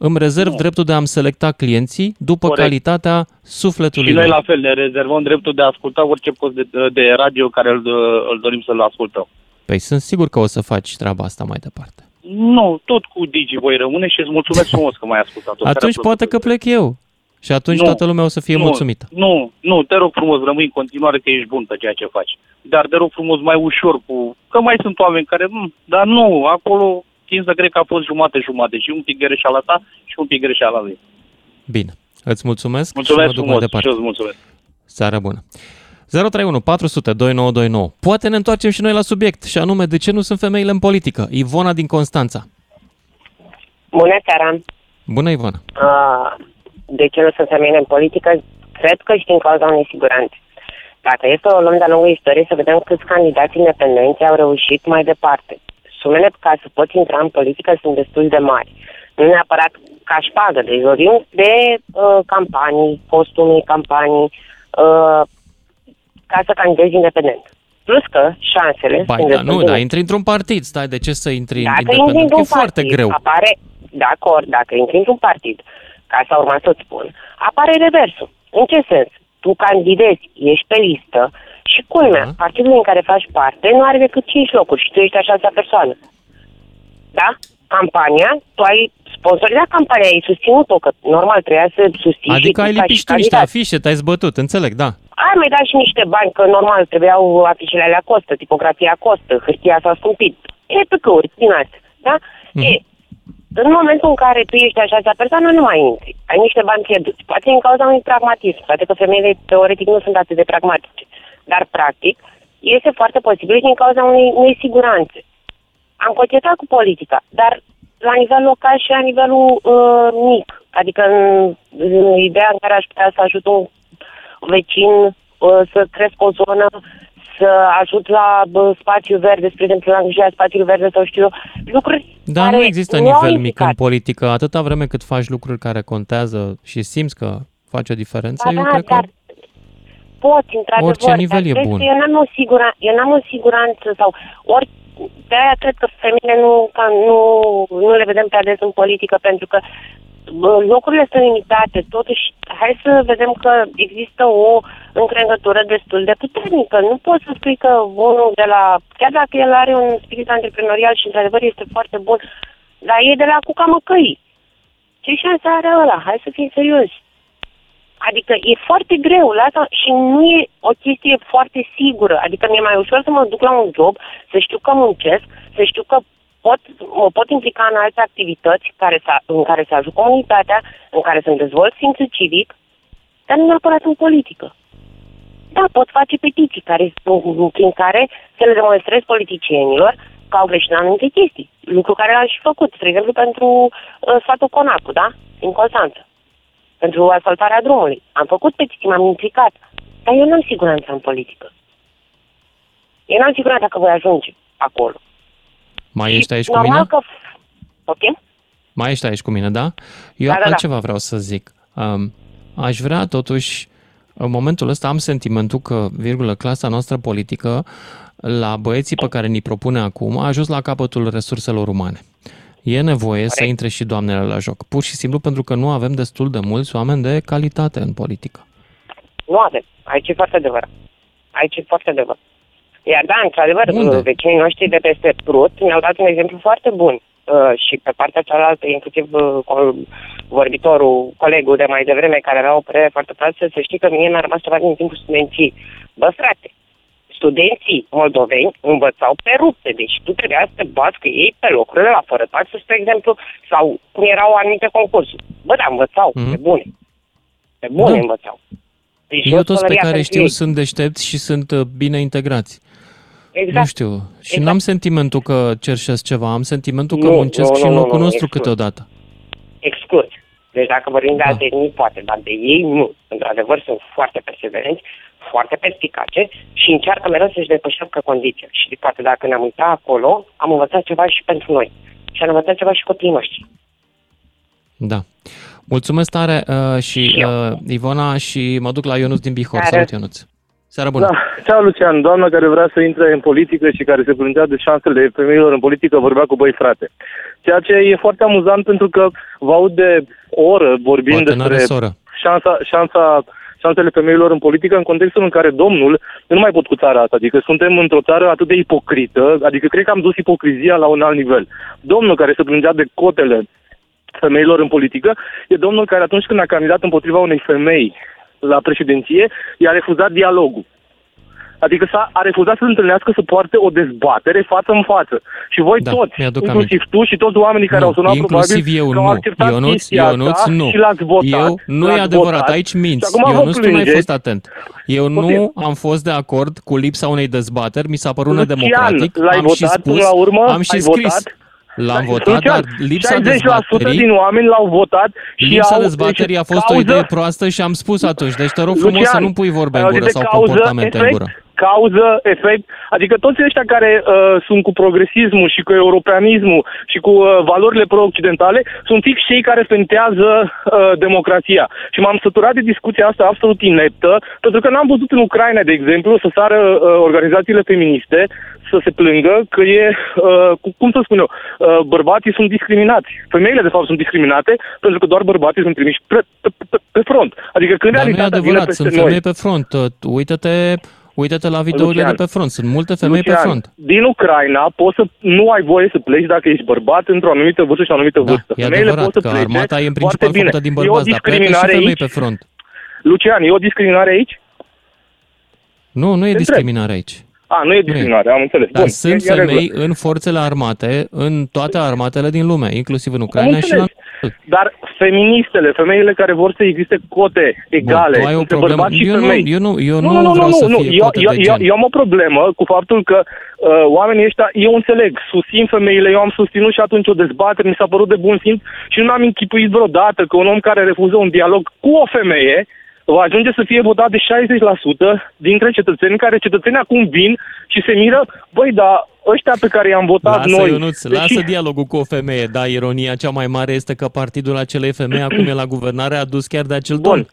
Îmi rezerv nu. dreptul de a-mi selecta clienții după Corect. calitatea sufletului. Și noi la fel, ne rezervăm dreptul de a asculta orice post de, de radio care îl, îl dorim să-l ascultăm. Păi sunt sigur că o să faci treaba asta mai departe. Nu, tot cu Digi voi rămâne și îți mulțumesc frumos că m-ai ascultat. Atunci poate că plec eu și atunci nu, toată lumea o să fie nu, mulțumită. Nu, nu, te rog frumos, rămâi în continuare că ești bun pe ceea ce faci. Dar te rog frumos mai ușor cu... Că mai sunt oameni care... M- dar nu, acolo... Însă cred că a fost jumate-jumate și un pic greșeala ta și un pic greșeala lui. Bine, îți mulțumesc, mulțumesc și mă duc mai departe. Mulțumesc Seara bună. zero trei unu patru zero zero doi nouă doi nouă. Poate ne întoarcem și noi la subiect și anume de ce nu sunt femeile în politică. Ivona din Constanța. Bună seara. Bună, Ivona. Uh, de ce nu sunt femeile în politică? Cred că și din cauza unei siguranțe. Dacă este o luăm de-a lungul istoriei să vedem câți candidați independenți au reușit mai departe. Sumele ca să poți intra în politică sunt destul de mari. Nu neapărat ca șpagă, deci vorbim de uh, campanii, costumii, campanii, uh, ca să candidezi independent. Plus că șansele Bai, sunt da, nu, dar intri într-un partid, stai, de ce să intri dacă independent? Intri într-un e partid, foarte greu. Apare, de acord, dacă intri într-un partid, ca să urma să-ți spun, apare reversul. În ce sens? Tu candidezi, ești pe listă, și culmea, da. Partidul în care faci parte nu are decât cinci locuri și tu ești a șasea persoană. Da? Campania, tu ai sponsorizat campania, ai susținut-o, că normal trebuia să susții. Adică și ai lipit și tu niște afișe, te-ai zbătut, înțeleg, da. Ai mai dat și niște bani, că normal trebuiau afișele alea costă, tipografia costă, hârtia s-a scumpit. E pe căuri, din astea, da? Mm. E, în momentul în care tu ești a șasea persoană, nu mai intri. Ai niște bani pierduți. Poate în cauza unui pragmatism, poate că femeile teoretic nu sunt atât de pragmatice. Dar, practic, este foarte posibil din cauza unei nesiguranțe. Am cochetat cu politica, dar la nivel local și la nivelul uh, mic. Adică în, în ideea în care aș putea să ajut un vecin uh, să crească o zonă, să ajut la bă, spațiu verde, spre exemplu, la îngrijirea spațiul verde sau știu eu, lucruri. Dar nu există nivel mic în politică. Atâta vreme cât faci lucruri care contează și simți că faci o diferență, da, eu cred că poți, într-adevăr, orice nivel e bun. Eu n-am o siguranță, eu n-am o siguranță sau ori, de-aia cred că femeile nu, nu, nu le vedem prea des în politică, pentru că locurile sunt limitate. Totuși, hai să vedem că există o încrengătură destul de puternică. Nu poți să spui că unul de la... Chiar dacă el are un spirit antreprenorial și, într-adevăr, este foarte bun, dar e de la cuca măcăii. Ce șansă are ăla? Hai să fim serioși. Adică e foarte greu la asta și nu e o chestie foarte sigură. Adică mi-e mai ușor să mă duc la un job, să știu că muncesc, să știu că pot, mă pot implica în alte activități care să, în care să ajut comunitatea, în care să-mi dezvolt simțul civic, dar nu neapărat în politică. Da, pot face petiții care, prin care să le demonstrez politicienilor că au greșit în anumite chestii. Lucru care l-am și făcut, spre exemplu, pentru uh, sfatul Conacu, da? În Constanța. Pentru asfaltarea drumului. Am făcut petiții, m-am implicat. Dar eu n-am siguranță în politică. Eu n-am siguranță că voi ajunge acolo. Mai ești aici cu mine? Că... Okay. Mai ești aici cu mine, da? Eu da, da, altceva da. vreau să zic. Um, aș vrea totuși, în momentul ăsta am sentimentul că, virgulă, clasa noastră politică, la băieții pe care ni-i propune acum, a ajuns la capătul resurselor umane. E nevoie Corect. să intre și doamnele la joc. Pur și simplu pentru că nu avem destul de mulți oameni de calitate în politică. Nu avem. Aici e foarte adevărat. Aici e foarte adevărat. Iar da, într-adevăr, Unde? vecinii noștri de peste Prut ne-au dat un exemplu foarte bun. Uh, și pe partea cealaltă, inclusiv uh, vorbitorul, colegul de mai devreme, care avea o părere foarte proastă, să știi că mie mi-a rămas ceva din timpul studenții. Bă, frate, studenții moldoveni învățau pe rupte, deci tu trebuia să te bați cu ei pe locurile la fără taxă, spre exemplu, sau cum erau anumite concursuri. Bă, dar învățau, mm-hmm. pe bune. Pe bune da. învățau. Deci eu toți pe care știu ei. sunt deștepți și sunt bine integrați. Exact. Nu știu. Și exact. n-am sentimentul că cerșesc ceva, am sentimentul că nu, muncesc nu, nu, și în locul nu, nostru exclud. câteodată. Exclud. Deci dacă vorbim de da. atenii, poate, dar de ei nu. Într-adevăr, sunt foarte perseverenți, foarte perspicace și încearcă mereu să-și depășească condiția. Și poate dacă ne-am uitat acolo, am învățat ceva și pentru noi. Și am învățat ceva și copiii noștri. Da. Mulțumesc tare uh, și uh, Ivona și mă duc la Ionuț din Bihor. Care... Salut, Ionuț. Seara bună. Da. Ceau, Lucian. Doamna care vrea să intre în politică și care se plângea de șansele femeilor în politică vorbea cu băi frate. Ceea ce e foarte amuzant pentru că vă aud de o oră vorbind despre șansa, șansa șansele femeilor în politică în contextul în care, domnul, nu mai pot cu țara asta, adică suntem într-o țară atât de ipocrită, adică cred că am dus ipocrizia la un alt nivel. Domnul care se plângea de cotele femeilor în politică e domnul care atunci când a candidat împotriva unei femei la președinție, i-a refuzat dialogul. Adică s-a, a refuzat să se întâlnească, să poarte o dezbatere față în față. Și voi da, toți, inclusiv tu și toți oamenii care nu, au sunat probabil, eu că au acceptat Ionuț, chestia Ionuț, ta nu. și l-ați votat. Eu nu l-ați e adevărat, votat. aici minți. Ionuț, tu n-ai fost atent. Eu nu Putin. am fost de acord cu lipsa unei dezbateri, mi s-a părut nedemocratic. L-ai am votat, și spus, la urmă, am și scris. Votat. L-am votat, Lucian, dar lipsa dezbaterii... șaizeci la sută din oameni l-au votat și lipsa au... dezbaterii a fost cauză... o idee proastă și am spus atunci. Deci te rog frumos Lucian, să nu pui vorbe în gură sau cauză, comportamente efect, în gură. Cauză, efect, adică toți ăștia care uh, sunt cu progresismul și cu europeanismul și cu uh, valorile pro-occidentale sunt fix cei care fentează uh, democrația. Și m-am săturat de discuția asta absolut ineptă, pentru că n-am văzut în Ucraina, de exemplu, să sară uh, organizațiile feministe să se plângă că e, uh, cum să spun eu, uh, bărbații sunt discriminați. Femeile, de fapt, sunt discriminate pentru că doar bărbații sunt trimiși pe, pe, pe, pe front. Adică când Dar realitatea vine peste noi... sunt femei pe front. Uită-te... Uită-te la videourile de pe front. Sunt multe femei Lucian, pe front. Din Ucraina poți să nu ai voie să pleci dacă ești bărbat într-o anumită vârstă și o anumită da, vârstă. E adevărat că armata e în principal făcută din bărbați, dar plec și femei aici? pe front. Lucian, e o discriminare aici? Nu, nu e Te discriminare întreb. aici. A, nu e discriminare, nu. am înțeles. Dar Bun, sunt femei regulă. în forțele armate, în toate armatele din lume, inclusiv în Ucraina și la Dar feministele, femeile care vor să existe cote egale, bun, între bărbați și femei. Eu nu, eu nu, nu, nu, vreau nu, să nu. Fie eu, eu, eu, eu am o problemă cu faptul că uh, oamenii ăștia, eu înțeleg, susțin femeile, eu am susținut și atunci o dezbatere, mi s-a părut de bun simț și nu am închipuit vreodată că un om care refuză un dialog cu o femeie va ajunge să fie votat de șaizeci la sută dintre cetățeni, care cetățenii acum vin și se miră, băi, dar ăștia pe care i-am votat lasă, noi... Ionuț, deci... Lasă dialogul cu o femeie, da, ironia cea mai mare este că partidul acelei femei acum e la guvernare, a dus chiar de acel domn.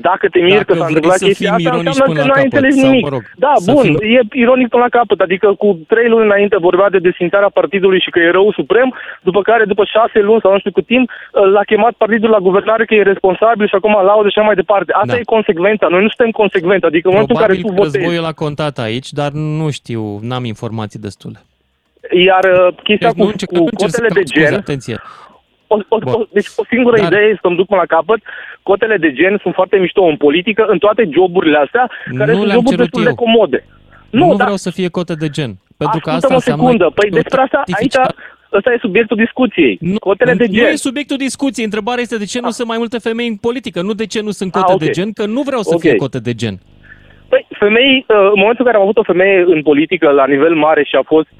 Dacă te miri că s-a întâmplat chestia asta, înseamnă că nu ai înțeles nimic. Mă rog, da, bun, fim... e ironic până la capăt. Adică cu trei luni înainte vorbea de desfințarea partidului și că e rău suprem, după care, după șase luni sau nu știu cât timp, l-a chemat partidul la guvernare că e responsabil și acum laudă și mai departe. Asta da. E consecvența. Noi nu suntem consecvenți. Adică în momentul în care tu votezi... Probabil războiul a contat aici, dar nu știu, n-am informații destule. Iar chestia deci, cu, încerc, cu cotele de gen... Atenție. O, o, o, deci o singură Dar... idee este să-mi duc până la capăt. Cotele de gen sunt foarte mișto în politică, în toate joburile astea, care nu sunt joburi destul de comode. Nu, nu dar... vreau să fie cote de gen. Pentru că asta o secundă. Păi despre asta, aici, ăsta e subiectul discuției. Nu, cotele de gen. Nu e subiectul discuției. Întrebarea este de ce nu ah. sunt mai multe femei în politică. Nu de ce nu sunt cote ah, okay. de gen, că nu vreau să okay. fie cote de gen. Păi, femei, în momentul în care am avut o femeie în politică la nivel mare și a fost,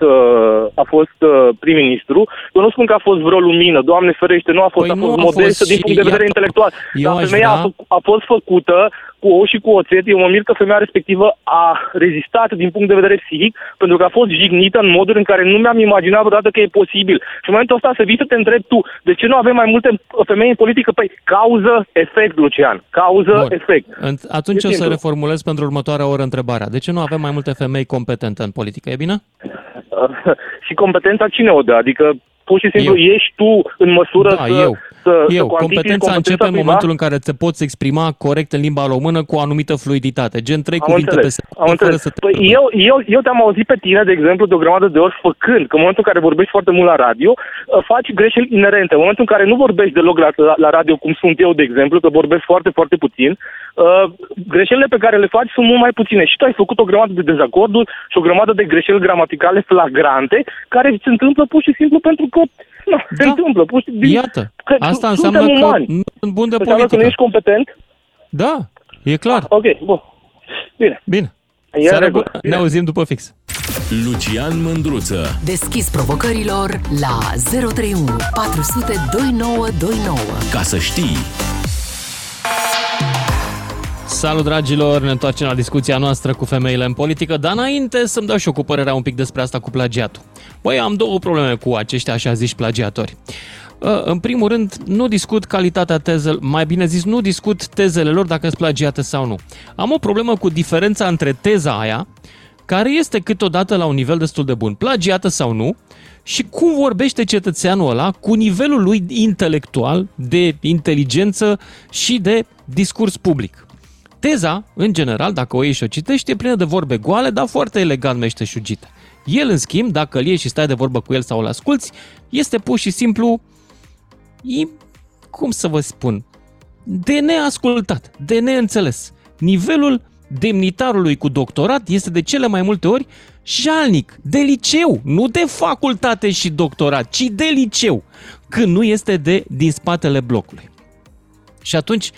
a fost prim-ministru, eu nu spun că a fost vreo lumină, Doamne ferește, nu a fost, păi a fost modestă din punct de vedere iată, intelectual. Dar femeia da. a, a fost făcută cu ou și cu oțet, eu mă mir că femeia respectivă a rezistat din punct de vedere psihic, pentru că a fost jignită în moduri în care nu mi-am imaginat vreodată că e posibil. Și în momentul ăsta să vii să te întrebi tu, de ce nu avem mai multe femei în politică? Păi, cauză-efect, Lucian, cauză-efect. Atunci o să reformulez pentru următoarea oră întrebarea. De ce nu avem mai multe femei competente în politică? E bine? Și competența cine o dă? Adică pur și simplu eu. ești tu în măsură da, să, eu. să, eu. să competența, competența începe în momentul în care te poți exprima corect în limba română cu o anumită fluiditate. Gen trei cuvinte pe secundă. Păi eu, eu, eu te-am auzit pe tine, de exemplu, de o grămadă de ori făcând, că în momentul în care vorbești foarte mult la radio, faci greșeli inerente. În momentul în care nu vorbești deloc la, la, la radio, cum sunt eu, de exemplu, că vorbesc foarte, foarte puțin, uh, greșelile pe care le faci sunt mult mai puține. Și tu ai făcut o grămadă de dezacorduri și o grămadă de greșeli gramaticale flagrante, care se întâmplă pur și simplu pentru că No, da. se întâmplă. Pur și din... Iată, că asta înseamnă umani. Că nu sunt bun de pe politică. Că nu ești competent? Da, e clar. Ok, bun. Bine. Bine. Seara bună. Ne auzim după fix. Lucian Mândruță. Deschis provocărilor la zero trei unu patru zero zero doi nouă doi nouă. Ca să știi... Salut, dragilor! Ne întoarcem la discuția noastră cu femeile în politică, dar înainte să-mi dau și eu cu părerea un pic despre asta cu plagiatul. Băi, am două probleme cu aceștia așa ziși plagiatori. În primul rând, nu discut calitatea tezelor, mai bine zis, nu discut tezele lor dacă sunt plagiate sau nu. Am o problemă cu diferența între teza aia, care este câteodată la un nivel destul de bun, plagiată sau nu, și cum vorbește cetățeanul ăla cu nivelul lui intelectual, de inteligență și de discurs public. Teza, în general, dacă o iei și o citești, e plină de vorbe goale, dar foarte elegant meșteșugite. El, în schimb, dacă îl iei și stai de vorbă cu el sau îl asculți, este pur și simplu, e, cum să vă spun, de neascultat, de neînțeles. Nivelul demnitarului cu doctorat este de cele mai multe ori jalnic, de liceu, nu de facultate și doctorat, ci de liceu, când nu este de din spatele blocului. Și atunci...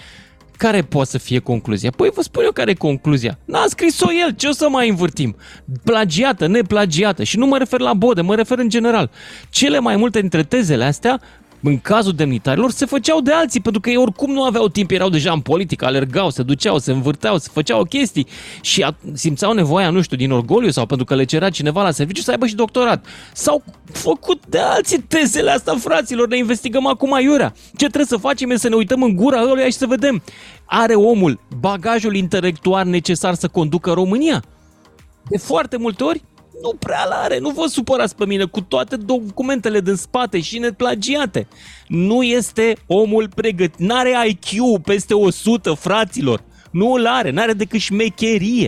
Care poate să fie concluzia? Păi vă spun eu care e concluzia. N-a scris-o el, ce o să mai învârtim? Plagiată, neplagiată. Și nu mă refer la Bode, mă refer în general. Cele mai multe dintre tezele astea, în cazul demnitarilor, se făceau de alții, pentru că ei oricum nu aveau timp, erau deja în politică, alergau, se duceau, se învârteau, se făceau chestii și simțeau nevoia, nu știu, din orgoliu sau pentru că le cerea cineva la serviciu să aibă și doctorat. S-au făcut de alții tezele astea, fraților, ne investigăm acum aiurea. Ce trebuie să facem e să ne uităm în gura ăluia și să vedem. Are omul bagajul intelectual necesar să conducă România? De foarte multe ori, nu prea l-are, nu vă supărați pe mine, cu toate documentele din spate și neplagiate. Nu este omul pregătit, n-are I Q peste o sută, fraților, nu îl are, n-are decât șmecherie.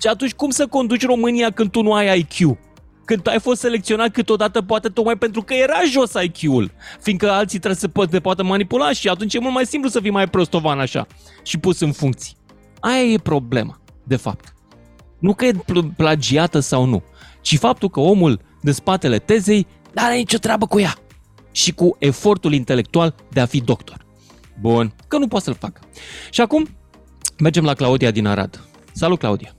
Și atunci cum să conduci România când tu nu ai I Q? Când ai fost selecționat câteodată, poate tocmai pentru că era jos I Q-ul, fiindcă alții trebuie să po- te poată manipula și atunci e mult mai simplu să fii mai prostovan așa și pus în funcții. Aia e problema, de fapt. Nu că e plagiată sau nu, ci faptul că omul de spatele tezei n-are nicio treabă cu ea. și cu efortul intelectual de a fi doctor. Bun, că nu poate să-l facă. Și acum mergem la Claudia din Arad. Salut, Claudia!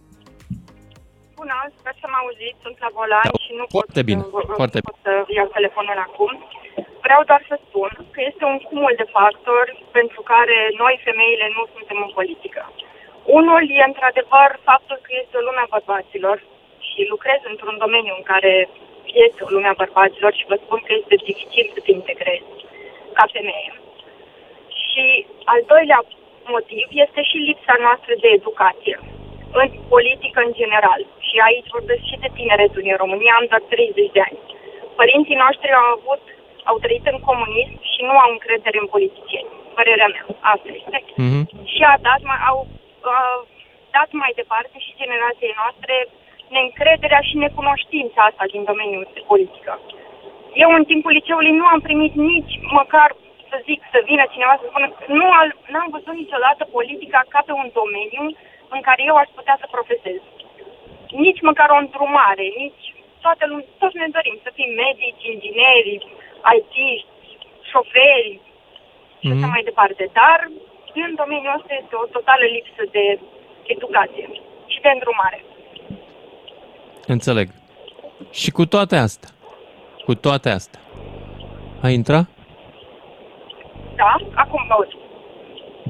Bună, sper să mă auziți, sunt la volan da, și nu pot, bine, să, foarte pot să iau telefonul acum. Vreau doar să spun că este un cumul de factori pentru care noi, femeile, nu suntem în politică. Unul e, într-adevăr, faptul că este o lume a bărbaților și lucrez într-un domeniu în care este o lume a bărbaților și vă spun că este dificil să te integrezi ca femeie. Și al doilea motiv este și lipsa noastră de educație în politică în general. Și aici vorbesc și de tineretul din România, am doar treizeci de ani. Părinții noștri au avut, au trăit în comunism și nu au încredere în politicieni. Părerea mea, asta este. Mm-hmm. Și a dat, au a dat mai departe și generației noastre neîncrederea și necunoștința asta din domeniul de politică. Eu în timpul liceului nu am primit nici măcar, să zic, să vină cineva să spună, nu al, n-am văzut niciodată politica ca pe un domeniu în care eu aș putea să profesez. Nici măcar o îndrumare, nici toată lumea, toți ne dorim să fim medici, ingineri, I T-ști, șoferi mm-hmm. și așa mai departe. Dar în domeniul ăsta este o totală lipsă de educație și de îndrumare. Înțeleg. Și cu toate astea, cu toate astea, ai intrat? Da, acum vă auzi.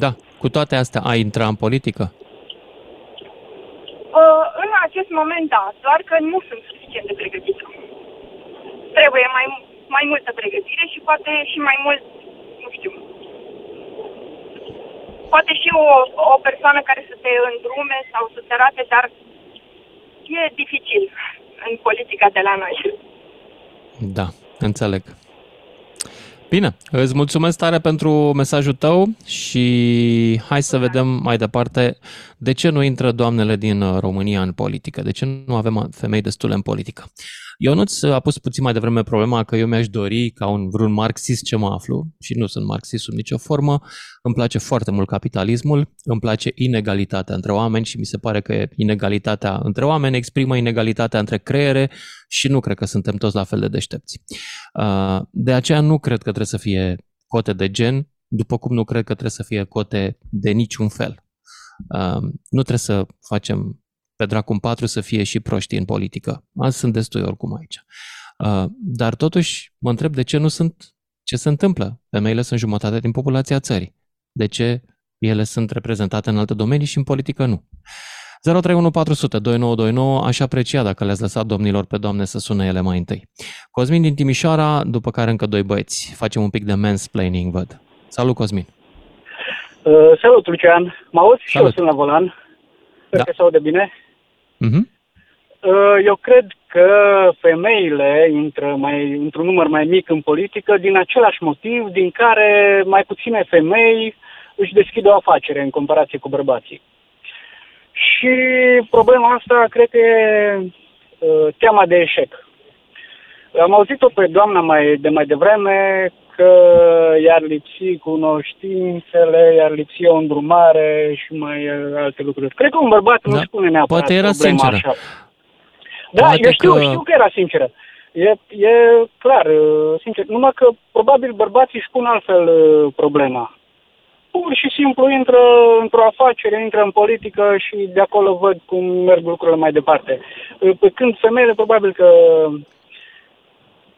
Da, cu toate astea, ai intrat în politică? Uh, în acest moment, da, doar că nu sunt suficient de pregătită. Trebuie mai, mai multă pregătire și poate și mai mult, nu știu, poate și o, o persoană care să te îndrume sau să te arate, dar e dificil în politica de la noi. Da, înțeleg. Bine, îți mulțumesc tare pentru mesajul tău și hai să vedem mai departe de ce nu intră doamnele din România în politică, de ce nu avem femei destule în politică. Ionuț a pus puțin mai devreme problema că eu mi-aș dori ca un vreun marxist ce mă aflu, și nu sunt marxist sub nicio formă, îmi place foarte mult capitalismul, îmi place inegalitatea între oameni și mi se pare că inegalitatea între oameni exprimă inegalitatea între creiere și nu cred că suntem toți la fel de deștepți. De aceea nu cred că trebuie să fie cote de gen, după cum nu cred că trebuie să fie cote de niciun fel. Nu trebuie să facem pe dracum patru să fie și proștii în politică. Azi sunt destui oricum aici. Dar totuși mă întreb de ce nu sunt, ce se întâmplă. Femeile sunt jumătate din populația țării. De ce ele sunt reprezentate în alte domenii și în politică nu? zero trei unu patru zero zero doi nouă doi nouă, aș aprecia dacă le-ați lăsat domnilor pe doamne să sune ele mai întâi. Cosmin din Timișoara, după care încă doi băieți. Facem un pic de mansplaining, văd. Salut, Cosmin! Uh, salut, Lucian! Mă auzi? Și eu sunt la volan. Sper că se aude bine. Uh-huh. Eu cred că femeile intră mai, într-un număr mai mic în politică din același motiv din care mai puține femei își deschid o afacere în comparație cu bărbații. Și problema asta cred că e teama de eșec. Am auzit-o pe doamna mai, de mai devreme că i-ar lipsi cunoștințele, i-ar lipsi o îndrumare și mai alte lucruri. Cred că un bărbat da. nu spune neapărat Poate era problema sinceră. Așa. Da, Poate eu știu că... știu că era sinceră. E, e clar, sincer. Numai că probabil bărbații își pun altfel problema. Pur și simplu intră într-o afacere, intră în politică și de acolo văd cum merg lucrurile mai departe. Pe când femeile probabil că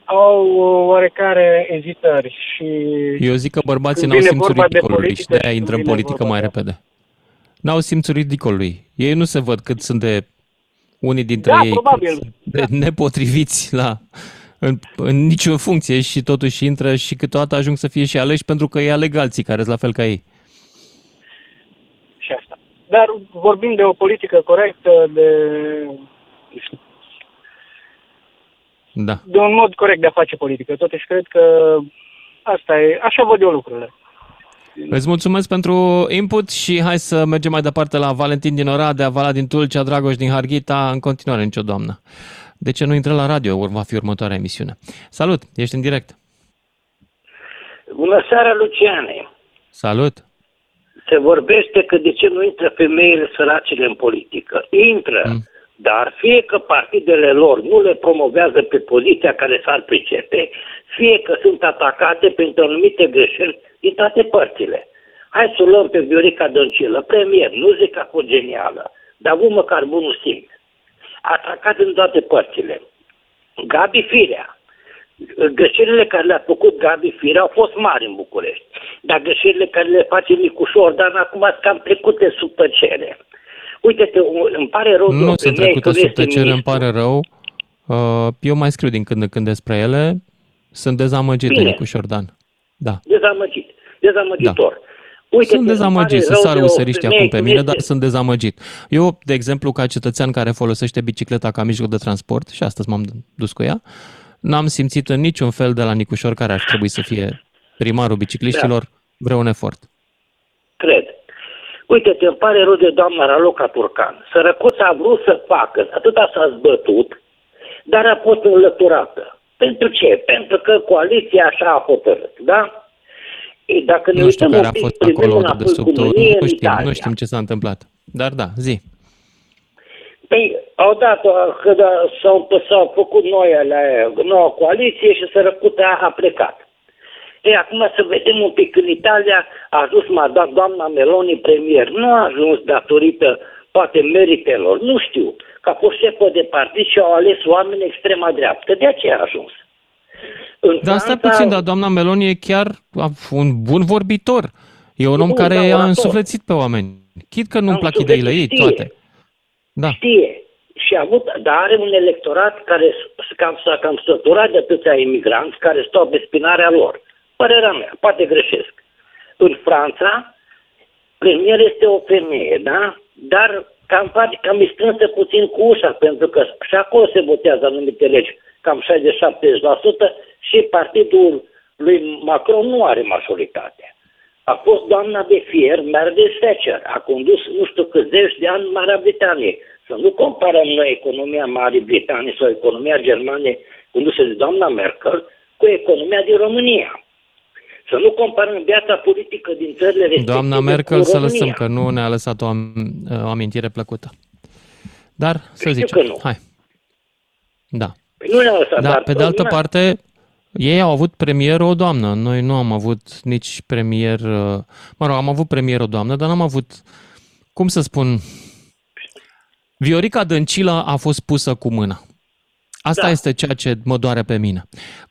au oarecare ezitări și... Eu zic că bărbații n-au simțul ridicolului și de-aia intră în politică mai repede. N-au simțul ridicolului. Ei nu se văd cât sunt de unii dintre da, ei probabil. De nepotriviți la... În, în nicio funcție și totuși intră și câteodată ajung să fie și aleși pentru că îi aleg alții care sunt la fel ca ei. Și asta. Dar vorbim de o politică corectă, de... Da. De un mod corect de a face politică. Totuși cred că asta e. Așa văd eu lucrurile. Îți mulțumesc pentru input și hai să mergem mai departe la Valentin din Oradea, Vala din Tulcea, Dragoș din Harghita, în continuare nicio doamnă. De ce nu intră la radio? Va fi următoarea emisiune. Salut, ești în direct. Bună seara, Luciane. Salut. Se vorbește că de ce nu intră femeile săracele în politică. Intră, mm. Dar fie că partidele lor nu le promovează pe poziția care s-ar pricepe, fie că sunt atacate pentru anumite greșeli din toate părțile. Hai să luăm pe Viorica Dăncilă, premier, nu zic că a fost genială, dar avut măcar bunul simț. Atacat în toate părțile. Gabi Firea. Greșelile care le-a făcut Gabi Firea au fost mari în București, dar greșelile care le face Nicușor Dan acum sunt cam trecute sub tăcere. Uite-te, îmi pare rău... Nu sunt trecute sub tăcere, îmi pare rău. Eu mai scriu din când în când despre ele. Sunt dezamăgit de Nicușor Dan. Da. Dezamăgit. Dezamăgitor. Da. Uite, sunt dezamăgit, să sară useriștii acum pe mine, dar sunt dezamăgit. Eu, de exemplu, ca cetățean care folosește bicicleta ca mijloc de transport, și astăzi m-am dus cu ea, n-am simțit în niciun fel de la Nicușor, care ar trebui să fie primarul bicicliștilor, da, vreun efort. Cred. Uite-te, îmi pare rău de doamna Raluca Turcan. Sărăcuța a vrut să facă, atâta s-a zbătut, dar a fost înlăturată. Pentru ce? Pentru că coaliția așa a hotărât, da? Dacă nu știu care a fost acolo de sub tot, nu știm, nu știm ce s-a întâmplat. Dar da, zi. Păi, au dat că s-au, s-au făcut noi alea, noua coaliție și sărăcuta a plecat. Ei, acum să vedem un pic, în Italia a ajuns madame, doamna Meloni premier. Nu a ajuns datorită poate meritelor, nu știu, că a fost șefă de partid și au ales oameni extrema dreaptă. De aceea a ajuns. În dar asta Franța... puțin, dar doamna Meloni e chiar un bun vorbitor. E un om bun, care i-a însuflețit pe oameni. Chit că nu-mi plac ideile ei, știe, toate. Da. Știe. Și a avut, dar are un electorat care cam, s-a cam săturat de atâția imigranți care stau pe spinarea lor. Părerea mea, poate greșesc. În Franța, premier este o femeie, da? Dar cam, cam îi strânsă puțin cu ușa, pentru că și acolo se votează anumite legi. Cam șaizeci-șaptezeci la sută și partidul lui Macron nu are majoritate. A fost doamna de fier, Margaret Thatcher, a condus nu știu câți zeci de ani Marea Britanie. Să nu comparăm noi economia Marii Britanii sau economia Germaniei condusă de doamna Merkel cu economia din România. Să nu comparăm viața politică din țările respective. Doamna Merkel să lăsăm, că nu ne-a lăsat o, am- o amintire plăcută. Dar să zicem, hai. Da. Nu ne-a lăsat, da, dar pe de altă lumea... parte, ei au avut premier o doamnă. Noi nu am avut nici premier... Mă rog, am avut premier o doamnă, dar n-am avut... Cum să spun? Viorica Dăncilă a fost pusă cu mâna. Asta da. Este ceea ce mă doare pe mine.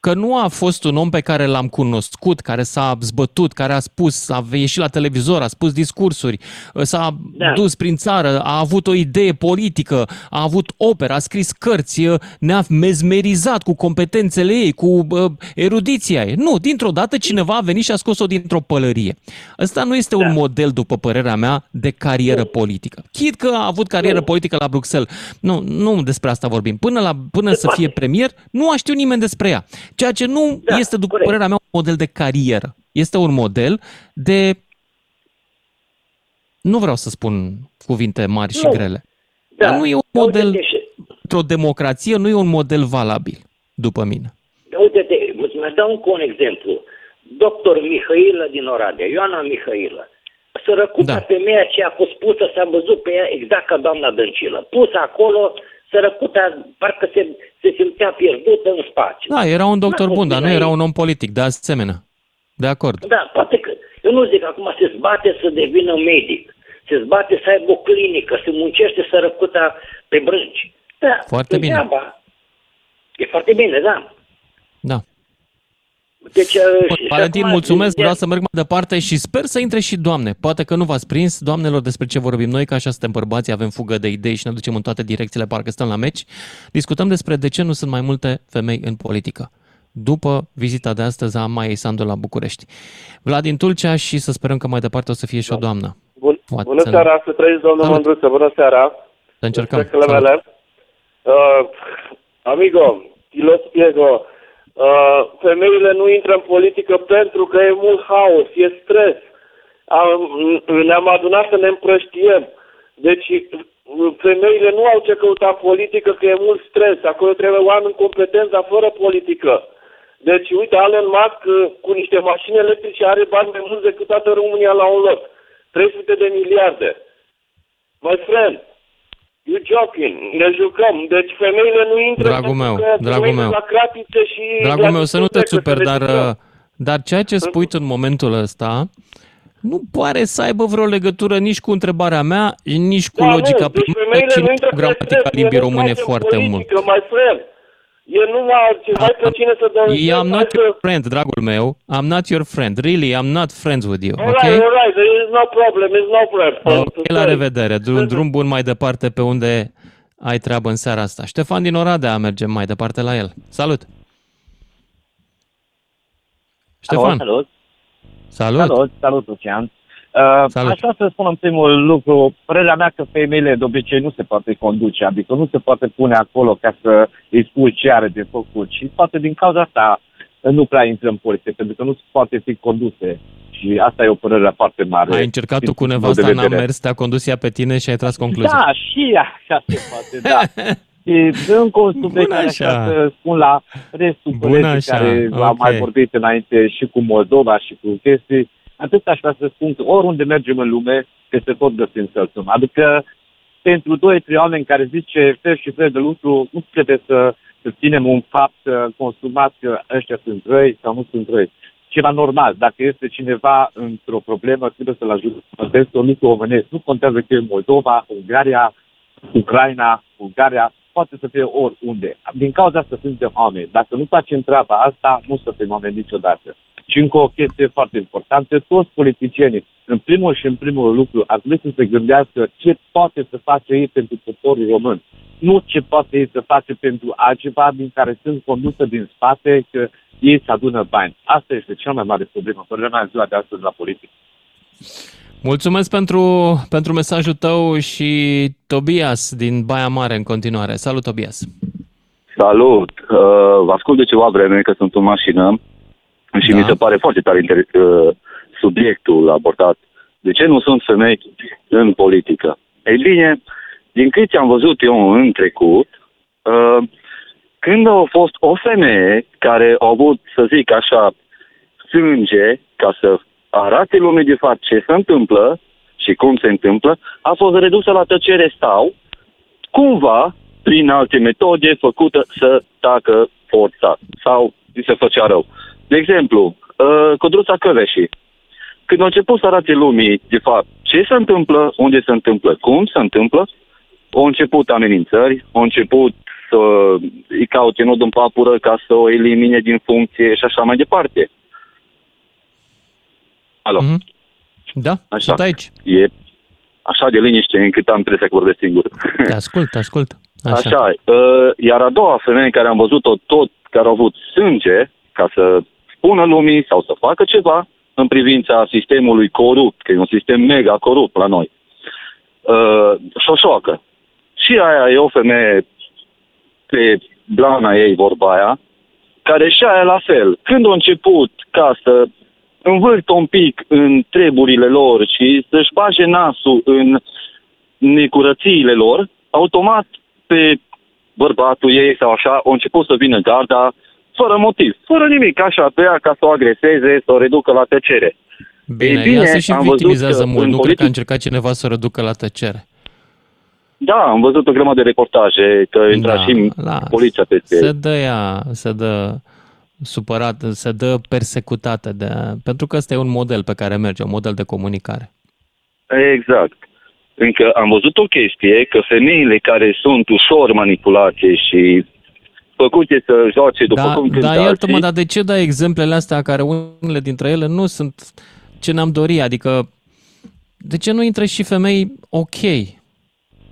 Că nu a fost un om pe care l-am cunoscut, care s-a zbătut, care a spus, a ieșit la televizor, a spus discursuri, s-a da. dus prin țară, a avut o idee politică, a avut operă, a scris cărți, ne-a mezmerizat cu competențele ei, cu erudiția ei. Nu, dintr-o dată cineva a venit și a scos-o dintr-o pălărie. Ăsta nu este da. un model, după părerea mea, de carieră politică. Chit că a avut carieră politică la Bruxelles. Nu, nu despre asta vorbim. Până la... Până să fie premier, nu a știut nimeni despre ea. Ceea ce nu da, este, după corect. părerea mea, un model de carieră. Este un model de... Nu vreau să spun cuvinte mari nu. și grele. Da. Nu e un model... Într-o democrație nu e un model valabil, după mine. Da, uite-te, îți dau încă un exemplu. Doctor Mihailă din Oradea, Ioana Mihailă. Sărăcuta da. femeia ce a fost pusă, s-a văzut pe ea exact ca doamna Dăncilă. Pusă acolo... Sărăcuta, parcă se, se simțea pierdută în spațiu. Da, era un doctor bun, dar nu era un om politic, de asemenea. De acord. Da, poate că, eu nu zic, acum se zbate să devină medic, se zbate să aibă o clinică, se muncește sărăcuta pe brânci. Da, foarte bine. Treaba, e foarte bine, da. Da. Deci, Valentin, mulțumesc, vreau să merg mai departe și sper să intre și doamne. Poate că nu v-ați prins, doamnelor, despre ce vorbim noi, că așa suntem bărbații, avem fugă de idei și ne ducem în toate direcțiile, parcă stăm la meci. Discutăm despre de ce nu sunt mai multe femei în politică. După vizita de astăzi a Maiei Sandu la București. Vlad din Tulcea și să sperăm că mai departe o să fie și o doamnă. Bun, bună seara, să trăiți, domnul Mândruță, bună seara. Să încercăm. Uh, amigo, los piego. Uh, femeile nu intră în politică pentru că e mult haos, e stres. Am, ne-am adunat să ne împrăștiem. Deci femeile nu au ce căuta politică, că e mult stres. Acolo trebuie oameni competenți, dar fără politică. Deci, uite, Elon Musk cu niște mașini electrice are bani mai mulți decât toată România la un loc. trei sute de miliarde. My friend, You joking. Ne jucăm. Deci femeile nu intră. Dragul meu, dragul meu. La cratițe și dragul meu, să nu te superi, dar, dar ceea ce spui tu în momentul ăsta nu pare să aibă vreo legătură nici cu întrebarea mea, nici cu da, logica nu, deci primară, și nici cu gramatica limbii române foarte politică, mult. Eu nu mai pe cine să dăm. I'm not your friend, dragul meu. I'm not your friend. Really, I'm not friends with you. All okay? Right, all right. There is no problem. It's no problem. Okay, la revedere. Drum, drum bun mai departe pe unde ai treabă în seara asta. Ștefan din Oradea, mergem mai departe la el. Salut! Ștefan! Salut! Salut! Salut, salut Lucian! Uh, Salut. Aș vrea să spun în primul lucru, părerea mea că femeile de obicei nu se poate conduce, adică nu se poate pune acolo ca să îi spui ce are de făcut și poate din cauza asta nu prea intră în poliție, pentru că nu se poate fi conduse și asta e o părere foarte mare. Ai încercat tu cu nevasta, n-a mers, te-a condus ea pe tine și ai tras concluzia. Da, și așa se poate, da. Și încă un subiect care să spun la restul colegii care okay. Am mai vorbit înainte și cu Moldova și cu chestii. Atât aș vrea să spun că oriunde mergem în lume, că se pot găsi în sălțum. Adică pentru doi, trei oameni care zice fel și fel de lucru, nu trebuie să, să ținem un fapt consumat că ăștia sunt răi sau nu sunt răi. Ceva normal. Dacă este cineva într-o problemă, trebuie să-l ajute. Este o mică omenesc. Nu contează că e Moldova, Ungaria, Ucraina, Ungaria, poate să fie oriunde. Din cauza asta suntem oameni. Dacă nu facem treaba asta, nu suntem oameni niciodată. Și încă o chestie foarte importantă, toți politicienii, în primul și în primul lucru, ar trebui să se gândească ce poate să face ei pentru poporul român. Nu ce poate ei să face pentru altceva din care sunt condusă din spate, că ei se adună bani. Asta este cea mai mare problemă, problema în ziua de astăzi la politică. Mulțumesc pentru, pentru mesajul tău și Tobias din Baia Mare în continuare. Salut, Tobias! Salut! Uh, vă ascult de ceva vreme, că sunt în mașină. Și da. Mi se pare foarte tare inter- subiectul abordat. De ce nu sunt femei în politică? Ei bine, din câte am văzut eu în trecut, când a fost o femeie care a avut, să zic așa, sânge ca să arate lumii de fapt ce se întâmplă și cum se întâmplă, a fost redusă la tăcere sau cumva, prin alte metode, făcută să tacă forța sau se făcea rău. De exemplu, uh, Codruța Căveșii. Când a început să arate lumii, de fapt, ce se întâmplă, unde se întâmplă, cum se întâmplă, au început amenințări, au început să uh, îi caute nodul în papură ca să o elimine din funcție și așa mai departe. Alo? Mm-hmm. Da, așa. Sunt aici. E așa de liniște încât am impresia că vorbesc singur. Te ascult, ascult. Așa. așa uh, iar a doua femeie care am văzut-o tot, care a avut sânge, ca să spună lumii sau să facă ceva în privința sistemului corupt, că e un sistem mega corupt la noi, uh, Șoșoacă. Și aia e o femeie pe blana ei, vorba aia, care și aia la fel. Când a început ca să învârtă un pic în treburile lor și să-și bage nasul în necurățiile lor, automat pe bărbatul ei sau așa, a început să vină garda fără motiv, fără nimic, așa, pe ea ca să o agreseze, să o reducă la tăcere. Bine, bine ea se și victimizează mult, nu politic... cred că a încercat cineva să o reducă la tăcere. Da, am văzut o grămadă de reportaje, că intra da, și la... poliția peste se dă ea, se dă supărată, se dă persecutată, de... pentru că ăsta e un model pe care merge, un model de comunicare. Exact. Încă am văzut o chestie, că femeile care sunt ușor manipulate și făcute să joace după da, cum cântă da, alții. Mă, dar de ce dai exemplele astea care unele dintre ele nu sunt ce ne-am dorit? Adică, de ce nu intră și femei ok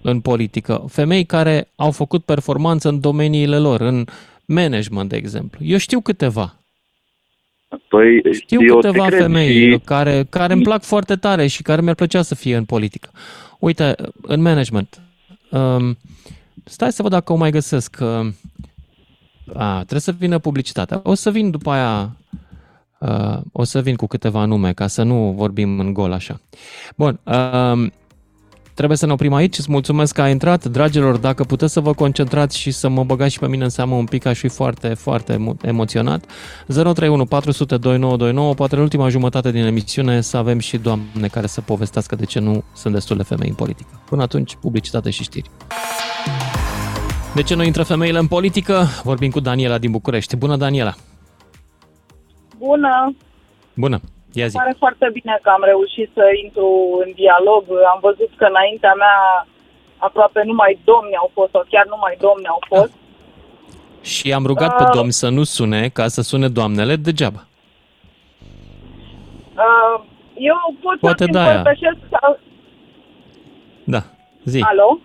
în politică? Femei care au făcut performanță în domeniile lor, în management, de exemplu. Eu știu câteva. Păi, știu câteva femei și... care, care îmi plac foarte tare și care mi-ar plăcea să fie în politică. Uite, în management. Um, stai să văd dacă o mai găsesc... Uh, A, trebuie să vină publicitatea. O să vin după aia, uh, o să vin cu câteva nume, ca să nu vorbim în gol așa. Bun, uh, Trebuie să ne oprim aici. Îți mulțumesc că ai intrat. Dragilor, dacă puteți să vă concentrați și să mă băgați și pe mine în seamă un pic, aș fi foarte, foarte emoționat. zero trei unu patru sute douăzeci și nouă douăzeci și nouă, poate în ultima jumătate din emisiune să avem și doamne care să povestească de ce nu sunt destule femei în politică. Până atunci, publicitate și știri. De ce nu intră femeile în politică? Vorbim cu Daniela din București. Bună, Daniela! Bună! Bună! Ia zi. Pare foarte bine că am reușit să intru în dialog. Am văzut că înaintea mea aproape numai domni au fost, sau chiar numai domni au fost. Ah. Și am rugat uh, pe domni să nu sune, ca să sune doamnele degeaba. Uh, eu pot Poate să-mi da împărtășesc... Sau... Da, zi. Alo?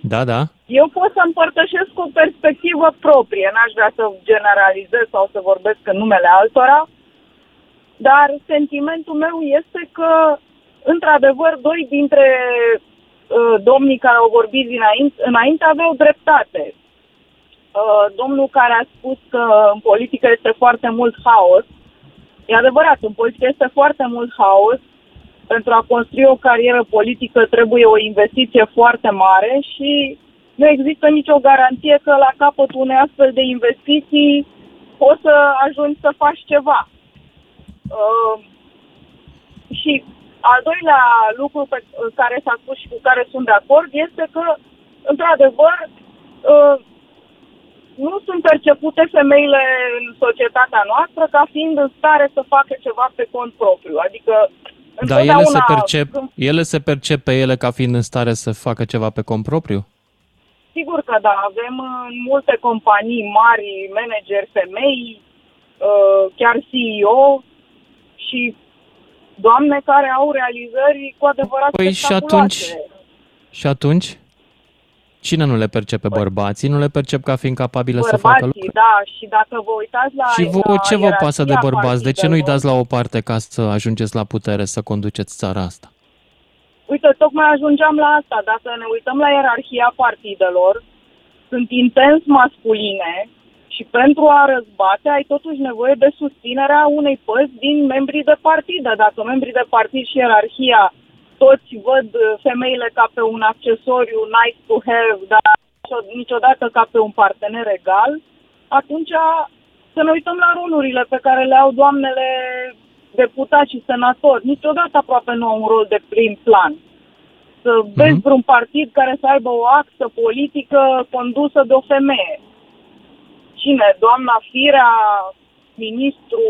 Da, da. Eu pot să împărtășesc o perspectivă proprie, n-aș vrea să generalizez sau să vorbesc în numele altora, dar sentimentul meu este că, într-adevăr, doi dintre uh, domnii care au vorbit dinainte, înainte aveau dreptate. Uh, domnul care a spus că în politică este foarte mult haos, e adevărat, în politică este foarte mult haos, pentru a construi o carieră politică trebuie o investiție foarte mare și nu există nicio garanție că la capătul unei astfel de investiții poți să ajungi să faci ceva. Uh, și al doilea lucru pe care s-a spus și cu care sunt de acord este că, într-adevăr, uh, nu sunt percepute femeile în societatea noastră ca fiind în stare să facă ceva pe cont propriu. Adică, Dar ele se, percep, când... ele se percep pe ele ca fiind în stare să facă ceva pe cont propriu? Sigur că da, avem în multe companii mari, manageri, femei, uh, chiar C E O, și doamne care au realizări cu adevărat păi spectaculoase. Și atunci, și atunci, cine nu le percepe? Bărbații nu le percep ca fiind capabile bărbații, să facă lucruri? Bărbații, da, și dacă vă uitați la... Și vă, la ce vă pasă de bărbați? De ce nu-i dați la o parte ca să ajungeți la putere, să conduceți țara asta? Uite, tocmai ajungeam la asta. Dacă ne uităm la ierarhia partidelor, sunt intens masculine, și pentru a răzbate ai totuși nevoie de susținerea unei părți din membrii de partidă. Dacă membrii de partid și ierarhia toți văd femeile ca pe un accesoriu nice to have, dar niciodată ca pe un partener egal, atunci să ne uităm la rolurile pe care le au doamnele deputați și senatori. Niciodată aproape nu au un rol de prim plan. Să vezi vreun partid care să aibă o axă politică condusă de o femeie. Cine? Doamna Firea, ministru,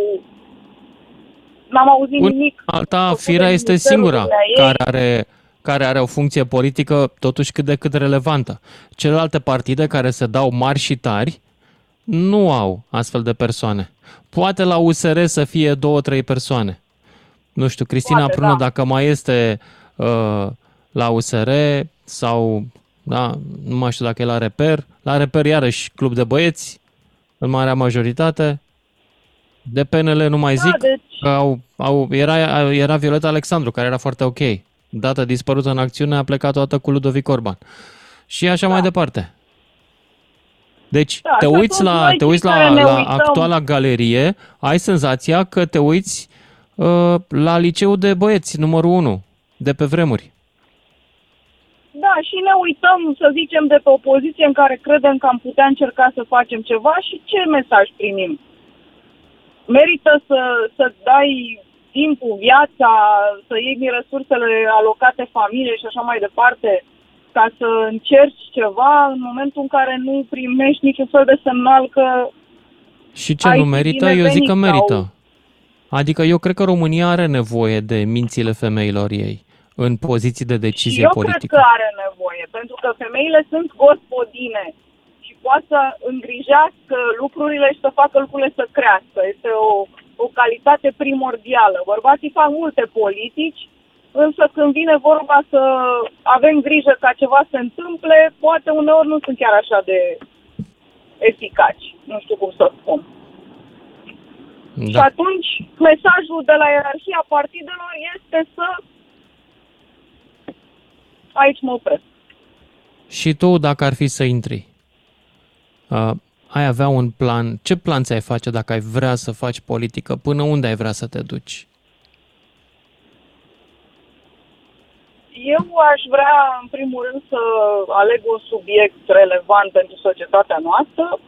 n-am auzit Una, nimic. Alta, Firea este singura care are, care are o funcție politică totuși cât de cât relevantă. Celelalte partide care se dau mari și tari nu au astfel de persoane. Poate la U S R să fie două, trei persoane. Nu știu, Cristina Poate, Prună, da. Dacă mai este uh, la U S R sau, da, nu mai știu dacă e la Reper, la Reper iarăși club de băieți, în marea majoritate. De P N L nu mai zic, da, deci... că au, au, era, era Violeta Alexandru, care era foarte ok. Dată dispărută în acțiune, a plecat toată cu Ludovic Orban. Și așa da. mai departe. Deci da, te, uiți la, te uiți la, la actuala galerie, ai senzația că te uiți uh, la liceul de băieți, numărul unu, de pe vremuri. Da, și ne uităm, să zicem, de pe o poziție în care credem că am putea încerca să facem ceva și ce mesaj primim? Merită să, să-ți dai timpul, viața, să iei din resursele alocate familiei și așa mai departe, ca să încerci ceva în momentul în care nu primești niciun fel de semnal că... Și ce nu merită? Eu zic că merită. Sau... Adică eu cred că România are nevoie de mințile femeilor ei în poziții de decizie eu politică. Eu cred că are nevoie, pentru că femeile sunt gospodine și poate să îngrijească lucrurile și să facă lucrurile să crească. Este o, o calitate primordială. Bărbații fac multe politici, însă când vine vorba să avem grijă ca ceva să se întâmple, poate uneori nu sunt chiar așa de eficaci. Nu știu cum să spun. Da. Și atunci, mesajul de la ierarhia partidelor este să... Aici mă opresc. Și tu, dacă ar fi să intri, uh, ai avea un plan? Ce plan ți-ai face dacă ai vrea să faci politică? Până unde ai vrea să te duci? Eu aș vrea, în primul rând, să aleg un subiect relevant pentru societatea noastră,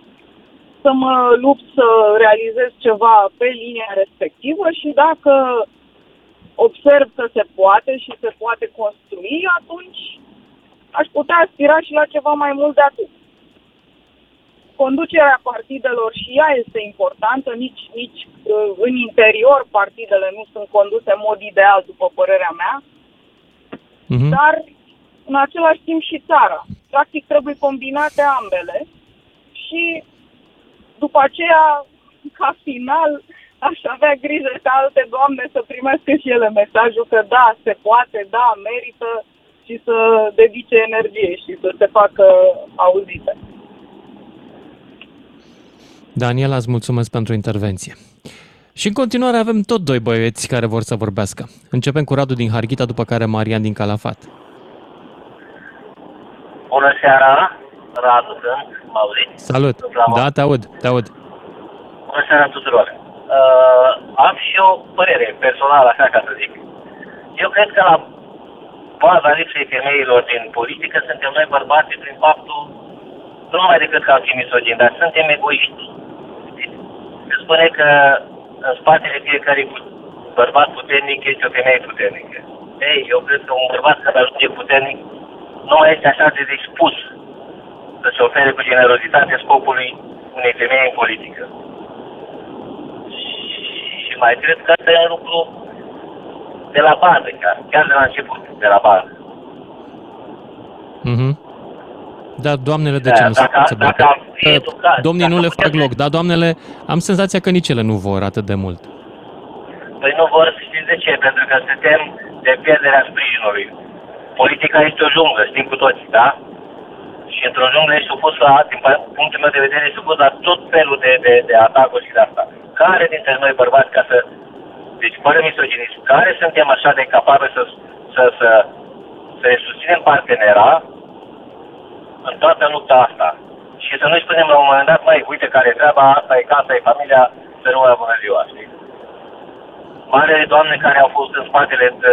să mă lupt să realizez ceva pe linia respectivă și dacă observ că se poate și se poate construi, atunci aș putea aspira și la ceva mai mult de atât. Conducerea partidelor și ea este importantă, nici, nici în interior partidele nu sunt conduse în mod ideal, după părerea mea, mm-hmm. dar în același timp și țara. Practic trebuie combinate ambele și după aceea, ca final, aș avea grijă ca alte doamne să primească și ele mesajul că da, se poate, da, merită și să dedice energie și să se facă auzite. Daniela, îți mulțumesc pentru intervenție. Și în continuare avem tot doi băieți care vor să vorbească. Începem cu Radu din Harghita, după care Marian din Calafat. Bună seara, Radu, mă auziți? Salut, da, te aud, te aud. Bună seara tuturor. Uh, am și o părere personală, așa ca să zic. Eu cred că la baza lipsei femeilor din politică suntem noi bărbații prin faptul nu numai decât că am fi misogini, dar suntem egoiști. Se spune că în spatele fiecare bărbat puternic este o femeie puternică. Ei, eu cred că un bărbat care ajunge puternic nu mai este așa de dispus să se ofere cu generozitate scopului unei femei în politică. Și mai cred că asta e un lucru de la bază, chiar, chiar de la început, de la bază. Mhm. Da, doamnele, de ce da, nu se poate blocă? Domnii nu le fac loc, dar doamnele, am senzația că nici ele nu vor atât de mult. Păi nu vor, știți de ce? Pentru că suntem de pierderea sprijinului. Politica este o junglă, știm cu toți, da? Și într-o junglă e supus la, din punctul meu de vedere, e supus la tot felul de, de, de atacuri și de asta. Care dintre noi bărbați, ca să... Deci, fără misoginism, care suntem așa de capabili să, să, să, să susținem partenera în toată lupta asta. Și să nu-i spunem la un moment dat, mai uite care e treaba, asta e casa, e familia, să nu mai bună ziua, știi? Marele doamne care au fost în spatele de,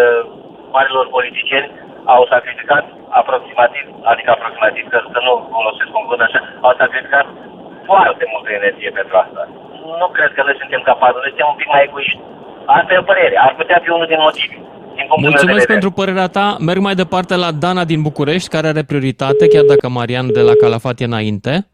marilor politicieni au sacrificat aproximativ, adică aproximativ, că, că nu folosesc un cuvânt așa, au sacrificat foarte multă energie pentru asta. Nu cred că noi suntem capabili, noi suntem un pic mai egoiști. Asta e o părere, ar putea fi unul din motivi. Mulțumesc pentru părerea ta. Merg mai departe la Dana din București, care are prioritate, chiar dacă Marian de la Calafat e înainte.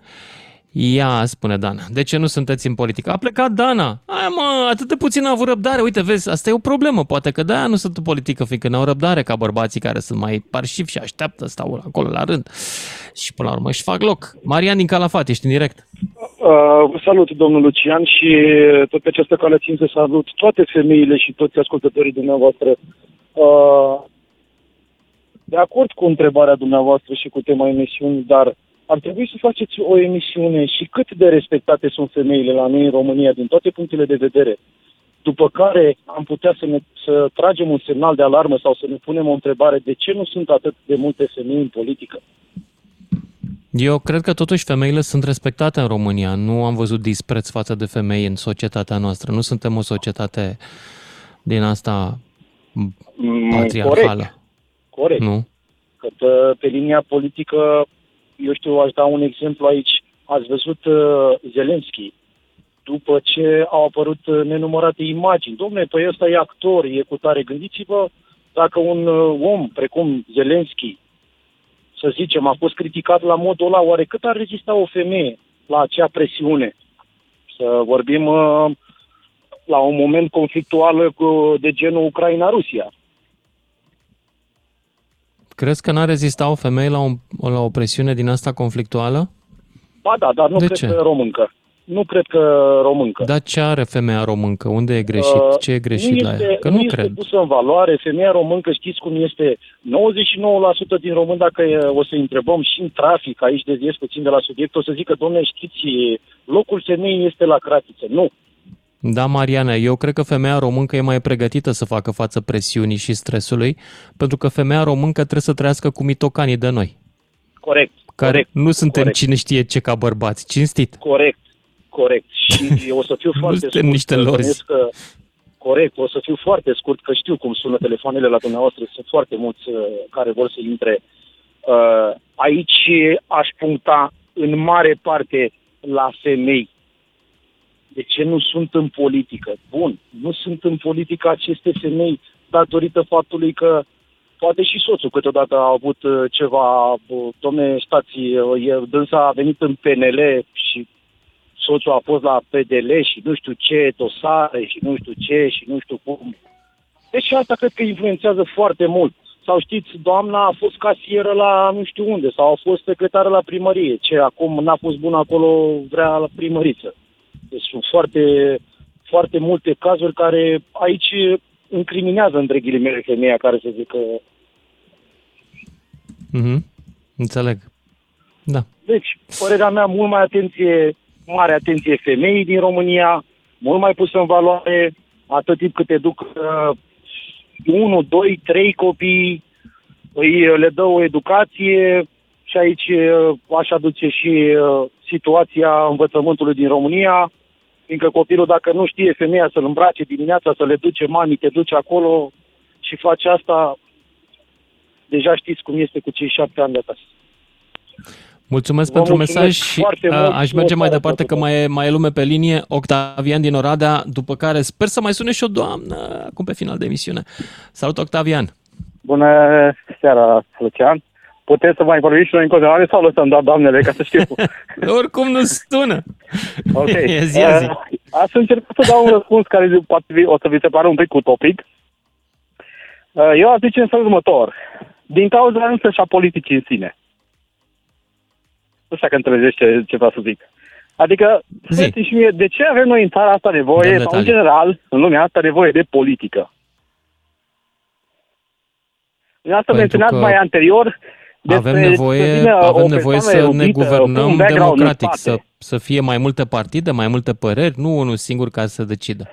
Ia, spune Dana, de ce nu sunteți în politică? A plecat Dana. Hai mă, atât de puțin a avut răbdare. Uite, vezi, asta e o problemă. Poate că de-aia nu sunt în politică, fiindcă n-au răbdare ca bărbații care sunt mai parșivi și așteaptă, stau acolo la rând. Și până la urmă își fac loc. Marian din Calafat, ești în direct. Uh, salut, domnul Lucian, și tot pe această cale țin să salut toate femeile și toți ascultătorii dumneavoastră. De acord cu întrebarea dumneavoastră și cu tema emisiunii, dar ar trebui să faceți o emisiune și cât de respectate sunt femeile la noi în România din toate punctele de vedere, după care am putea să, ne, să tragem un semnal de alarmă sau să ne punem o întrebare de ce nu sunt atât de multe femei în politică. Eu cred că totuși femeile sunt respectate în România. Nu am văzut dispreț față de femei în societatea noastră. Nu suntem o societate din asta... Corect, corect. Nu? Că pe, pe linia politică, eu știu, aș da un exemplu aici. Ați văzut uh, Zelensky, după ce au apărut uh, nenumărate imagini. Dom'le, păi ăsta e actor, e cu tare. Gândiți-vă, dacă un uh, om precum Zelensky, să zicem, a fost criticat la modul ăla, oare cât ar rezista o femeie la acea presiune? Să vorbim... Uh, la un moment conflictual de genul Ucraina-Rusia. Crezi că n-a rezistat o femeie la, un, la o presiune din asta conflictuală? Ba da, dar nu de cred ce? Că româncă. Nu cred că româncă. Dar ce are femeia româncă? Unde e greșit? Uh, ce e greșit este, la ea? Că nu, nu cred. Este pusă în valoare. Femeia româncă, știți cum este, nouăzeci și nouă la sută din român, dacă o să întrebăm și în trafic, aici deviez puțin de la subiect, o să zică, dom'le, știți, locul femeii este la cratiță. Nu. Da, Mariana, eu cred că femeia româncă e mai pregătită să facă față presiunii și stresului, pentru că femeia româncă trebuie să trăiască cu mitocanii de noi. Corect. Care corect, nu suntem corect. Cine știe ce ca bărbați, cinstit. Corect, corect. Și o să fiu foarte... Nu suntem niște lorzi. Că, Corect, o să fiu foarte scurt, că știu cum sună telefoanele la dumneavoastră, sunt foarte mulți uh, care vor să intre. Uh, aici aș puncta în mare parte la femei. De ce nu sunt în politică? Bun, nu sunt în politică aceste femei datorită faptului că poate și soțul câteodată a avut ceva, domne, stați, dânsa a venit în P N L și soțul a fost la P D L și nu știu ce dosare și nu știu ce și nu știu cum. Deci asta cred că influențează foarte mult. Sau știți, doamna a fost casieră la nu știu unde sau a fost secretară la primărie, ce acum n-a fost bună acolo, vrea la primăriță. Deci sunt foarte, foarte multe cazuri care aici încriminează, între ghilimele, femeia care se zică... Mm-hmm. Înțeleg. Da. Deci, părerea mea, mult mai atenție, mare atenție femeii din România, mult mai pusă în valoare, atât timp cât educ uh, unu, doi, trei copii, îi le dă o educație și aici uh, aș aduce și uh, situația învățământului din România, fiindcă copilul, dacă nu știe femeia să-l îmbrace dimineața, să le duce, mami, te duce acolo și face asta, deja știți cum este cu cei șapte ani de acasă. Mulțumesc Vă pentru mulțumesc mesaj și aș merge mai departe, că mai e, mai e lume pe linie. Octavian din Oradea, după care sper să mai sune și o doamnă acum pe final de emisiune. Salut, Octavian! Bună seara, Lucian! Puteți să mai vorbiți și noi în continuare sau lăsăm doar doamnele, ca să știu? Oricum nu sună. Ok. Zi, zi. Aș încerca să dau un răspuns care o să vi se pare un pic utopic. Eu aș zice în felul următor. Din cauza însă și a politicii în sine. Nu știu că înțelegeți ce, ce vreau să zic. Adică, spuneți și mie, de ce avem noi în țara asta nevoie, Doamne sau tale. În general, în lumea asta nevoie de politică? În asta menționat mai anterior... Avem nevoie, avem nevoie să ne guvernăm democratic, să, să fie mai multe partide, mai multe păreri, nu unul singur care să decidă.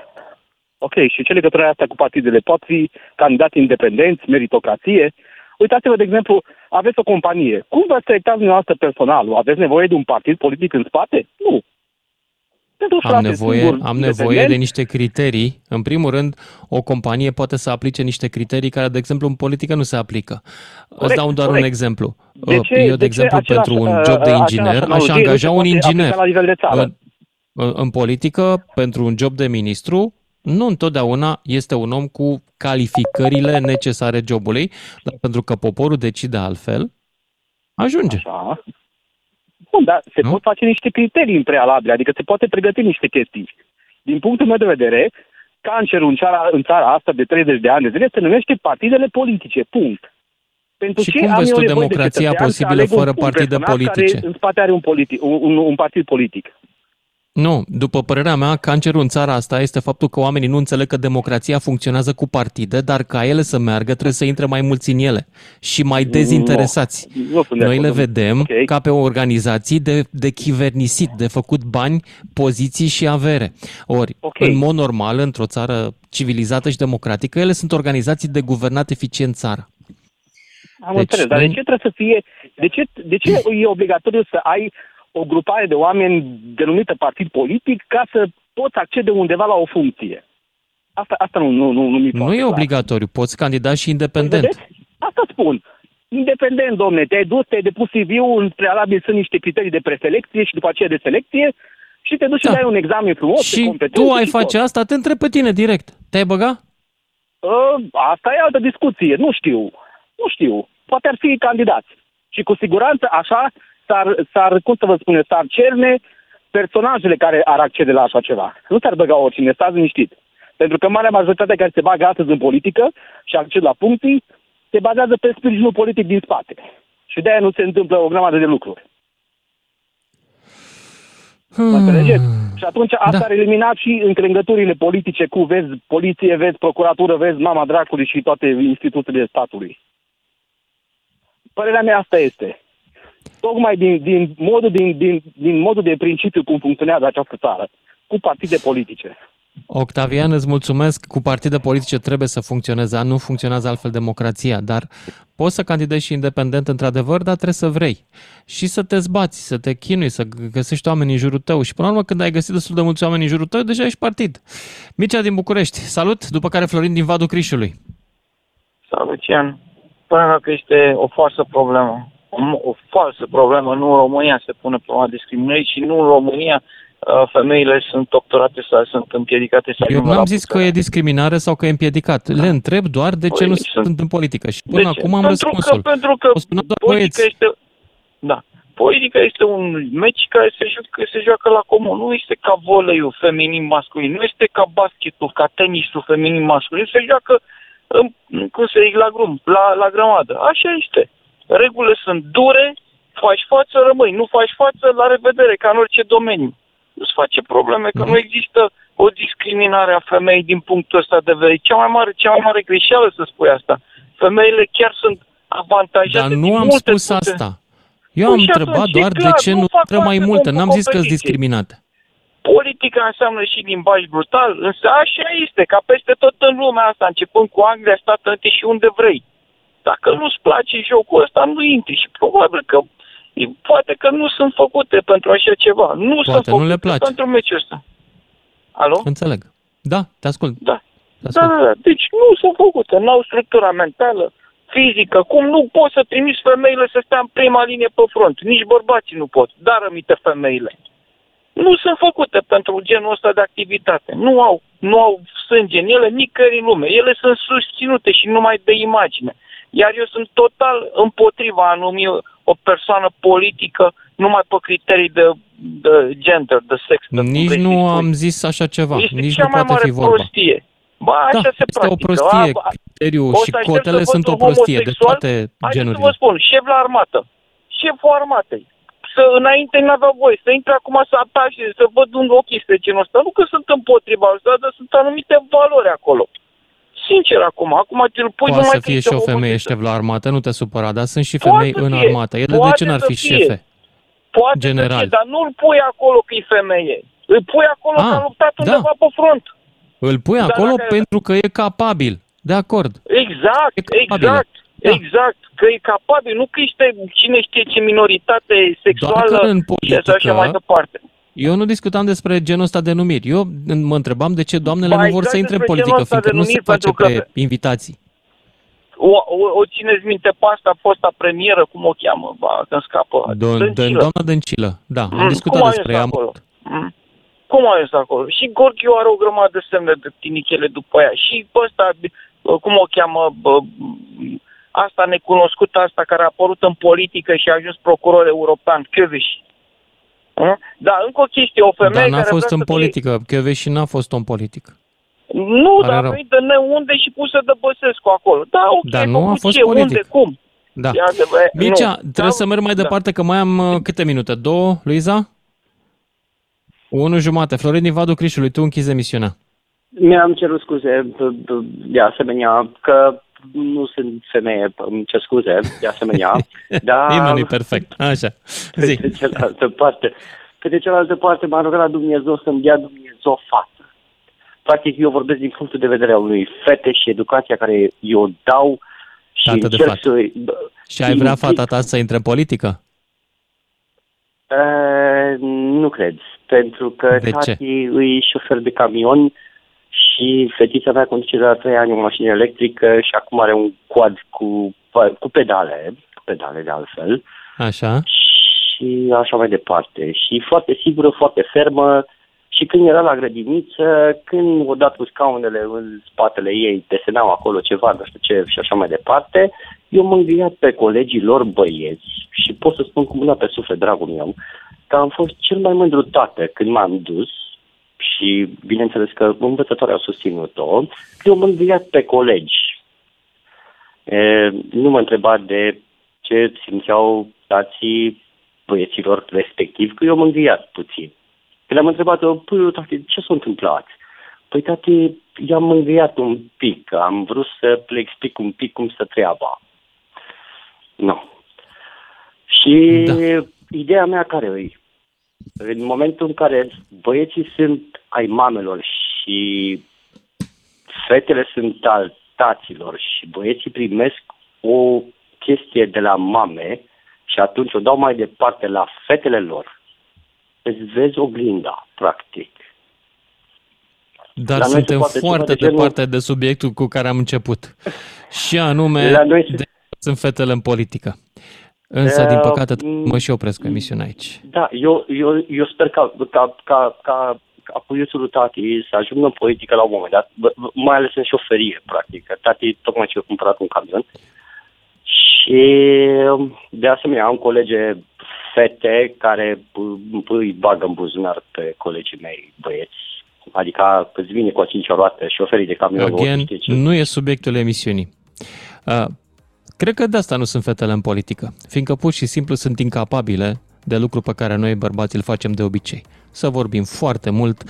Ok, și ce legătură asta cu partidele? Pot fi candidați independenți, meritocrație? Uitați-vă, de exemplu, aveți o companie. Cum vă selectați dumneavoastră personalul? Aveți nevoie de un partid politic în spate? Nu. Am nevoie, am nevoie de niște criterii. În primul rând, o companie poate să aplice niște criterii care, de exemplu, în politică nu se aplică. Corect, Îți dau doar corect. un exemplu. De ce, Eu, de, de exemplu, același, pentru un job de inginer, aș angaja un inginer. În, în politică, pentru un job de ministru, nu întotdeauna este un om cu calificările necesare jobului, dar pentru că poporul decide altfel, ajunge. Așa. Bun, dar se nu? pot face niște criterii în prealabile, adică se poate pregăti niște chestii. Din punctul meu de vedere, cancerul în țara, în țara asta de treizeci de ani de zile se numește partidele politice, punct. Pentru și ce cum vezi tu democrația posibilă fără partide politice? Care în spate are un, politic, un, un, un partid politic. Nu, după părerea mea, cancerul în țara asta este faptul că oamenii nu înțeleg că democrația funcționează cu partide, dar ca ele să meargă trebuie să intre mai mulți în ele și mai dezinteresați. No, nu Noi le vedem okay. ca pe organizații de, de chivernisit, de făcut bani, poziții și avere. Ori, okay. în mod normal, într-o țară civilizată și democratică, ele sunt organizații de guvernat eficient țara. Am deci, înțeles, dar de ce trebuie să fie... De ce, de ce e obligatoriu să ai... o grupare de oameni denumită partid politic ca să poți accede undeva la o funcție. Asta, asta nu, nu, nu, nu mi Nu e obligatoriu, poți candida și independent. Vedeți? Asta spun. Independent, domne, te-ai dus, te-ai depus C V-ul, în prealabil sunt niște criterii de preselecție și după aceea de selecție și te duci da. și dai un examen frumos. Și tu ai și face tot. asta, te întreb pe tine direct. Te-ai băga? Asta e altă discuție, nu știu. Nu știu. Poate ar fi candidați. Și cu siguranță așa S-ar, s-ar, cum să vă spune, s-ar cerne personajele care ar accede la așa ceva. Nu s-ar băga oricine, stați liniștit. Pentru că marea majoritate care se bagă astăzi în politică și acced la funcții se bazează pe sprijinul politic din spate. Și de-aia nu se întâmplă o grămadă de lucruri. Hmm. Mă înțelegeți? Și atunci asta da. ar elimina și încrengăturile politice cu vezi poliție, vezi procuratură, vezi mama dracului și toate instituțiile statului. Părerea mea asta este. Tocmai din, din, modul, din, din, din modul de principiu cum funcționează această țară, cu partide politice. Octavian, îți mulțumesc. Cu partide politice trebuie să funcționeze, nu funcționează altfel democrația, dar poți să candidezi și independent într-adevăr, dar trebuie să vrei și să te zbați, să te chinui, să găsești oameni în jurul tău și până la urmă când ai găsit destul de mulți oameni în jurul tău, deja ești partid. Mircea din București, salut, după care Florin din Vadul Crișului. Salut, Lucian. Până că este o falsă problemă, o falsă problemă, nu în România se pune problema discriminării și nu în România femeile sunt doctorate sau sunt împiedicate să... Eu nu am zis că e discriminare sau că e împiedicat. Le întreb doar de ce nu sunt în politică. Și până acum am răspunsul. Pentru că politica este... Da. Politica este un meci care se joacă, se joacă la comun. Nu este ca voleiul feminin-masculin. Nu este ca basketul, ca tenisul feminin-masculin. Se joacă, cum se zic, la grum, la, la grămadă. Așa este. Regulile sunt dure, faci față, rămâi. Nu faci față, la revedere, ca în orice domeniu. Nu-ți face probleme, că nu există o discriminare a femeii din punctul ăsta de vedere. Cea mai mare, cea mai mare greșeală să spui asta. Femeile chiar sunt avantajate. Dar nu am spus putere. Asta. Eu nu am întrebat atunci, doar clar, de ce nu trebuie mai multe. N-am zis că sunt discriminate. Politica înseamnă și limbaj brutal, însă așa este, ca peste tot în lumea asta, începând cu Anglia, Statele Unite și unde vrei. Dacă nu-ți place jocul ăsta, nu intri și probabil că poate că nu sunt făcute pentru așa ceva. Nu poate sunt făcute, nu le place pentru meciul ăsta. Alo? Înțeleg. Da, te ascult. Da. Te ascult. Da, da, da. Deci nu sunt făcute. N-au structura mentală, fizică. Cum nu poți să trimiți femeile să stea în prima linie pe front? Nici bărbații nu pot. Dar rămite femeile. Nu sunt făcute pentru genul ăsta de activitate. Nu au, nu au sânge în ele nicăieri în lume. Ele sunt susținute și numai de imagine. Iar eu sunt total împotriva a numi o persoană politică numai pe criterii de, de gender, de sex. De Nici nu am zis așa ceva. Este Nici cea nu mai poate mare fi vorba. prostie. Ba, așa da, se este practică. o prostie. A, criteriul și cotele sunt o prostie de toate genurile. Așa vă spun, șef la armată, șeful armatei. Să înainte n-avea voie, să intre acum să atașe, să văd un ochi este genul ăsta. Nu că sunt împotriva asta, dar sunt anumite valori acolo. Sincer acum, acum te-l pui... Poate să fie și o femeie șef la armată, nu te supăra, dar sunt și femei în armată. Ele de ce n-ar fi șefe? Poate general. Să fie, dar nu-l pui acolo că e femeie. Îl pui acolo că a luptat undeva pe front. Îl pui acolo pentru că e capabil. De acord. Exact, exact. Da. Exact, că e capabil, nu că este cine știe ce minoritate sexuală și așa mai departe. Eu nu discutam despre genul ăsta de numiri. Eu mă întrebam de ce doamnele ba, nu vor exact să intre în politică, fiindcă nu se face pe că... invitații. O, o, o țineți minte pe asta, fosta premieră, cum o cheamă, ba, că-mi scapă. Don, doamna Dăncilă, da, mm, am discutat despre ea. Mm. Cum a ajuns acolo? Și Gorghiu are o grămadă de semne de tinichele după ea. Și pe ăsta, cum o cheamă, bă, asta necunoscută, asta care a apărut în politică și a ajuns procuror european, Căveș. Da, încă o chestie, o femeie... Dar n-a care fost în politică, fie... Chioveși n-a fost în politică. Nu, dar a venit de neunde și pusă de Băsescu acolo. Da, ok, dar nu a fost ce, politică. Unde, cum? Da. Mircea, nu. trebuie da, să merg mai da. departe, că mai am câte minute? Două, Luiza? Unu jumate. Florin din Vadul Crișului, tu închizi emisiunea. Mi-am cerut scuze, de asemenea, că... Nu sunt femeie, îmi cer scuze, de asemenea, dar... Nimeni nu-i perfect, așa, zi. Pe de cealaltă parte, pe de cealaltă parte m-a rugat la Dumnezeu să-mi dea Dumnezeu față. Practic, eu vorbesc din punctul de vedere al unui fete și educația care eu dau și Tată încerc să... Și ai vrea fata ta să intre în politică? Uh, nu cred, pentru că tati îi șofer de camion... Și fetița mea conduce de la trei ani o mașină electrică și acum are un quad cu, cu pedale, cu pedale de altfel. Așa. Și așa mai departe. Și foarte sigură, foarte fermă. Și când era la grădiniță, când o dat cu scaunele în spatele ei, desenau acolo ceva, nu știu ce, și așa mai departe, eu m-am gândit pe colegii lor băieți și pot să spun cu mâna pe suflet, dragul meu, că am fost cel mai mândru tată când m-am dus. Și bineînțeles că învățătorii au susținut-o, eu m-am înviat pe colegi. E, nu mă întreba de ce simțeau tații băieților respectiv, că eu m-am înviat puțin. Când am întrebat, păi, tati, ce s-a întâmplat? Păi, tati, i-am înviat un pic, am vrut să le explic un pic cum stă treaba. Nu. Și da. Ideea mea care e? În momentul în care băieții sunt ai mamelor și și fetele sunt al taților și băieții primesc o chestie de la mame și atunci o dau mai departe la fetele lor. Îți vezi oglinda, practic. Dar la suntem foarte departe de subiectul cu care am început. Și anume, la noi... de... sunt fetele în politică. Însă, din păcate, mă și opresc emisiunea aici. Da, eu, eu, eu sper ca, ca, ca, ca, ca puiuțul tati să ajungă în politică la un moment dat, mai ales în șoferie, practic. Tati tocmai ce a cumpărat un camion. Și, de asemenea, am colege fete care îi bagă în buzunar pe colegii mei băieți. Adică îți vine cu a cincea roată șoferii de camion. Again, nu e subiectul emisiunii. Uh, Cred că de asta nu sunt fetele în politică, fiindcă pur și simplu sunt incapabile de lucru pe care noi bărbații îl facem de obicei. Să vorbim foarte mult,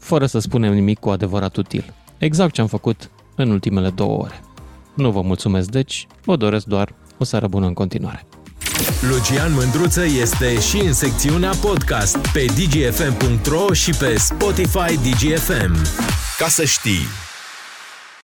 fără să spunem nimic cu adevărat util. Exact ce am făcut în ultimele două ore. Nu vă mulțumesc, deci, vă doresc doar o seară bună în continuare. Lucian Mândruță este și în secțiunea podcast pe d g f m punct r o și pe Spotify d g f m. Ca să știi...